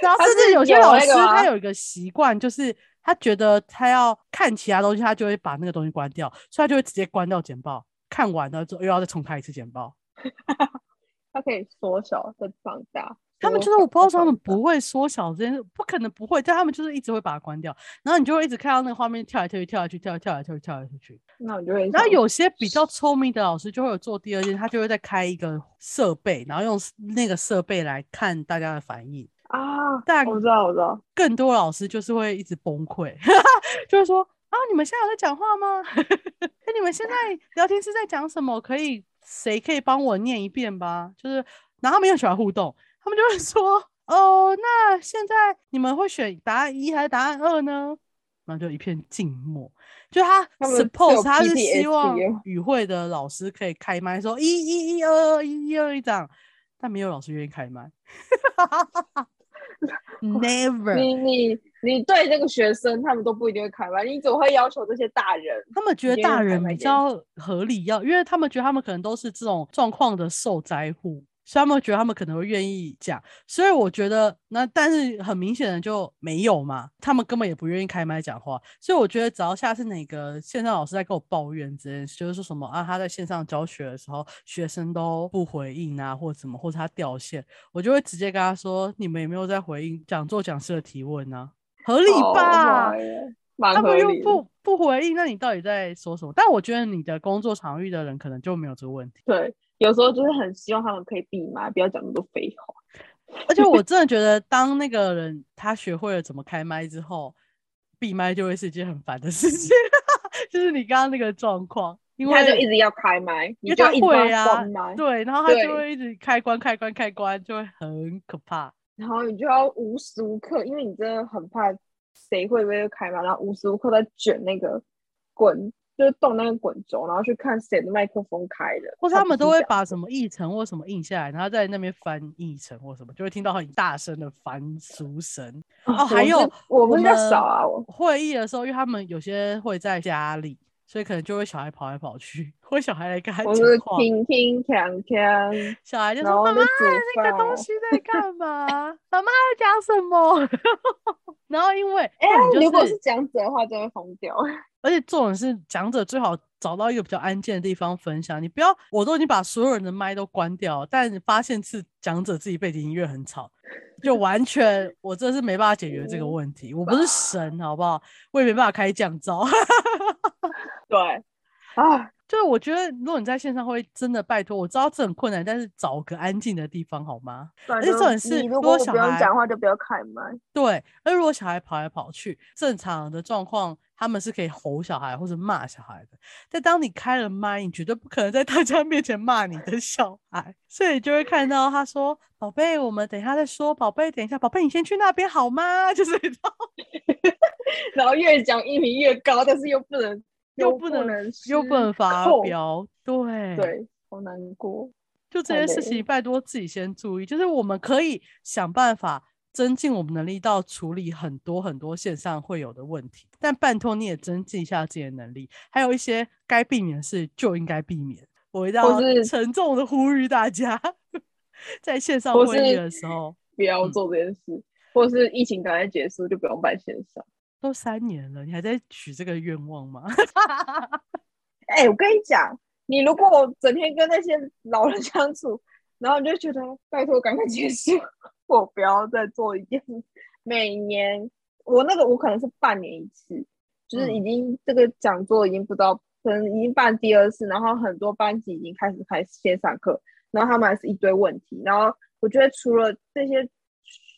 然后甚至有些老师他有一个习惯，就是他觉得他要看其他东西，他就会把那个东西关掉，所以他就会直接关掉简报，看完了之后又要再重开一次简报他可以缩小再放大，他们就是我不知道他们不会缩小这件事，不可能不会，但他们就是一直会把它关掉，然后你就会一直看到那个画面跳来跳去跳来去跳来跳来跳来跳来跳去。那我就会，然后有些比较聪明的老师就会有做第二件，他就会再开一个设备，然后用那个设备来看大家的反应啊。但我知道我知道更多老师就是会一直崩溃就是说啊，你们现在有在讲话吗你们现在聊天是在讲什么，可以谁可以帮我念一遍吧，就是然后他们又喜欢互动，他们就会说哦，那现在你们会选答案一还是答案二呢？然后就一片静默，就他 suppose 他是希望与会的老师可以开麦说一一一二一一二一这样，但没有老师愿意开麦Never， 你你你对那个学生他们都不一定会开麦，你总会要求这些大人，他们觉得大人比较合理要，因为他们觉得他们可能都是这种状况的受灾户，所以他们觉得他们可能会愿意讲，所以我觉得那但是很明显的就没有嘛，他们根本也不愿意开麦讲话。所以我觉得只要下次哪个线上老师在跟我抱怨这件事，就是说什么啊他在线上教学的时候学生都不回应啊或怎么，或者他掉线，我就会直接跟他说你们也没有在回应讲座讲师的提问啊，合理吧、oh他们又不不回应，那你到底在说什么？但我觉得你的工作场域的人可能就没有这个问题。对，有时候就是很希望他们可以闭麦，不要讲那么多废话。而且我真的觉得，当那个人他学会了怎么开麦之后，闭麦就会是一件很烦的事情。就是你刚刚那个状况，因为他就一直要开麦，因为他会啊，对，然后他就会一直开关、开关、开关，就会很可怕。然后你就要无时无刻，因为你真的很怕。谁会不会开麦，然后无时无刻在卷那个滚，就是动那个滚轴，然后去看谁的麦克风开的，或是他们都会把什么议程或什么印下来，然后在那边翻议程或什么，就会听到很大声的翻书声、哦哦、还有我们会议的时候，因为他们有些会在家里，所以可能就会小孩跑来跑去，会小孩来跟他讲话，我是听听锵锵，小孩就说妈妈那个东西在干嘛妈妈在讲什么然后因为、欸就是、如果是讲者的话就会疯掉，而且重点是讲者最好找到一个比较安静的地方分享，你不要我都已经把所有人的麦都关掉，但发现是讲者自己背景音乐很吵，就完全我真的是没办法解决这个问题、嗯、我不是神好不好，我也没办法开降噪对啊，就我觉得如果你在线上会真的拜托，我知道这很困难，但是找个安静的地方好吗？而且重点是，如果小孩不用讲话就不要开麦。对，而如果小孩跑来跑去，正常的状况他们是可以吼小孩或者骂小孩的，但当你开了麦，你绝对不可能在大家面前骂你的小孩，所以就会看到他说：“宝贝，我们等一下再说。”“宝贝，等一下，宝贝，你先去那边好吗？”就是然后越讲音频越高，但是又不能。又不能又不能发表，对对，好难过。就这件事情拜托自己先注意，就是我们可以想办法增进我们能力到处理很多很多线上会有的问题，但拜托你也增进一下自己的能力，还有一些该避免的事就应该避免。我一定要沉重的呼吁大家在线上会议的时候不要做这件事、嗯、或是疫情赶快结束就不用办线上，都三年了，你还在许这个愿望吗？哎、欸，我跟你讲，你如果整天跟那些老人相处，然后你就觉得拜托赶快结束，我不要再做一件。每年我那个我可能是半年一次，就是已经、嗯、这个讲座已经不知道，可能已经办第二次，然后很多班级已经开始开线上课，然后他们还是一堆问题，然后我觉得除了这些。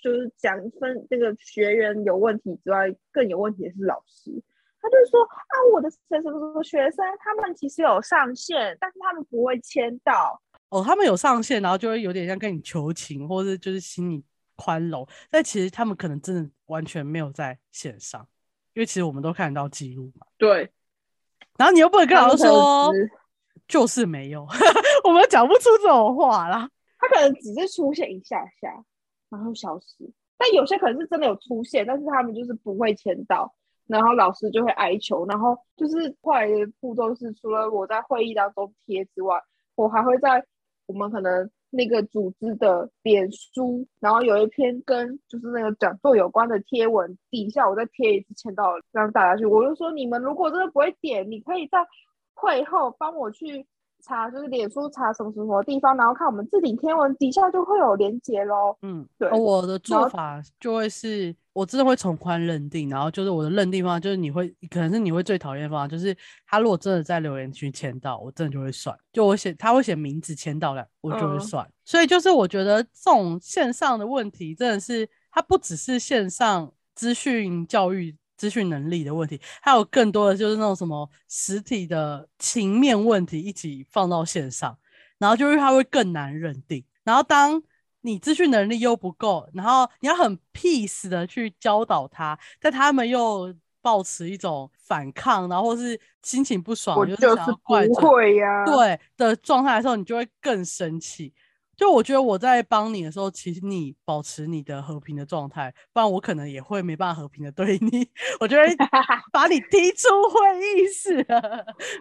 就是讲分这个学员有问题之外，更有问题的是老师。他就说啊，我的什么什么学生，他们其实有上线，但是他们不会签到。哦，他们有上线，然后就会有点像跟你求情，或者就是请你宽容。但其实他们可能真的完全没有在线上，因为其实我们都看得到记录嘛。对。然后你又不能跟老师说，就是没有，我们讲不出这种话啦。他可能只是出现一下下。然后消失，但有些可能是真的有出现，但是他们就是不会签到，然后老师就会哀求，然后就是后来的步骤是，除了我在会议当中贴之外，我还会在我们可能那个组织的脸书，然后有一篇跟就是那个讲座有关的贴文底下，我再贴一次签到让大家去。我就说你们如果真的不会点，你可以在会后帮我去查，就是脸书查什么什么地方，然后看我们置顶天文底下就会有连结咯。嗯，对、哦、我的做法就会是我真的会从宽认定，然后就是我的认定方法就是你会可能是你会最讨厌的方法，就是他如果真的在留言区签到，我真的就会算，就我写他会写名字签到了我就会算、嗯、所以就是我觉得这种线上的问题真的是它不只是线上资讯教育资讯能力的问题，还有更多的就是那种什么实体的情面问题一起放到线上，然后就是它会更难认定，然后当你资讯能力又不够，然后你要很 peace 的去教导他，但他们又抱持一种反抗，然后或是心情不爽，我就是不会呀、啊、对的状态的时候，你就会更生气。就我觉得我在帮你的时候，其实你保持你的和平的状态，不然我可能也会没办法和平的对你，我就会把你踢出会议室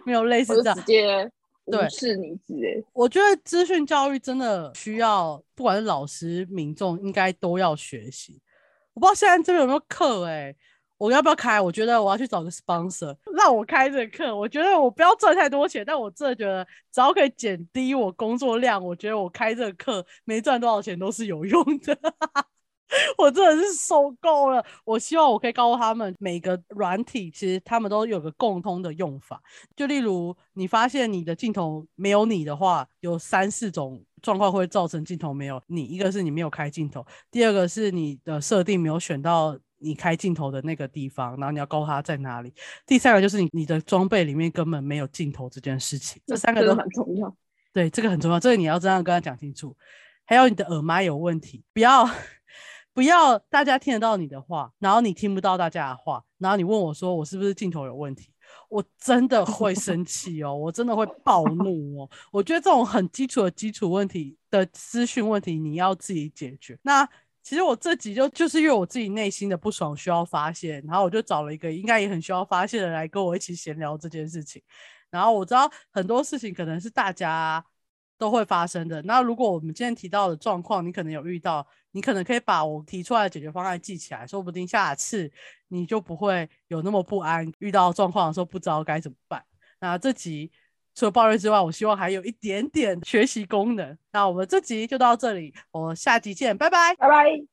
没有类似这样，我就直接无视你之类。我觉得资讯教育真的需要，不管是老师民众应该都要学习。我不知道现在这边有没有课哎、欸，我要不要开？我觉得我要去找个 sponsor 让我开这个课。我觉得我不要赚太多钱，但我真的觉得只要可以减低我工作量，我觉得我开这个课没赚多少钱都是有用的我真的是受够了，我希望我可以告诉他们每个软体其实他们都有个共通的用法，就例如你发现你的镜头没有你的话，有三四种状况会造成镜头没有你。一个是你没有开镜头，第二个是你的设定没有选到你开镜头的那个地方，然后你要告诉他在哪里，第三个就是 你, 你的装备里面根本没有镜头这件事情。这三个都很重要，对，这个很重要，这个你要这样跟他讲清楚。还有你的耳麦有问题，不要不要大家听得到你的话，然后你听不到大家的话，然后你问我说我是不是镜头有问题，我真的会生气哦我真的会暴怒哦我觉得这种很基础的基础问题的资讯问题你要自己解决。那其实我这集就就是因为我自己内心的不爽需要发泄，然后我就找了一个应该也很需要发泄的人来跟我一起闲聊这件事情。然后我知道很多事情可能是大家都会发生的，那如果我们今天提到的状况你可能有遇到，你可能可以把我提出来的解决方案记起来，说不定下次你就不会有那么不安，遇到状况的时候不知道该怎么办。那这集除了抱怨之外，我希望还有一点点学习功能。那我们这集就到这里，我下集见，拜拜，拜拜。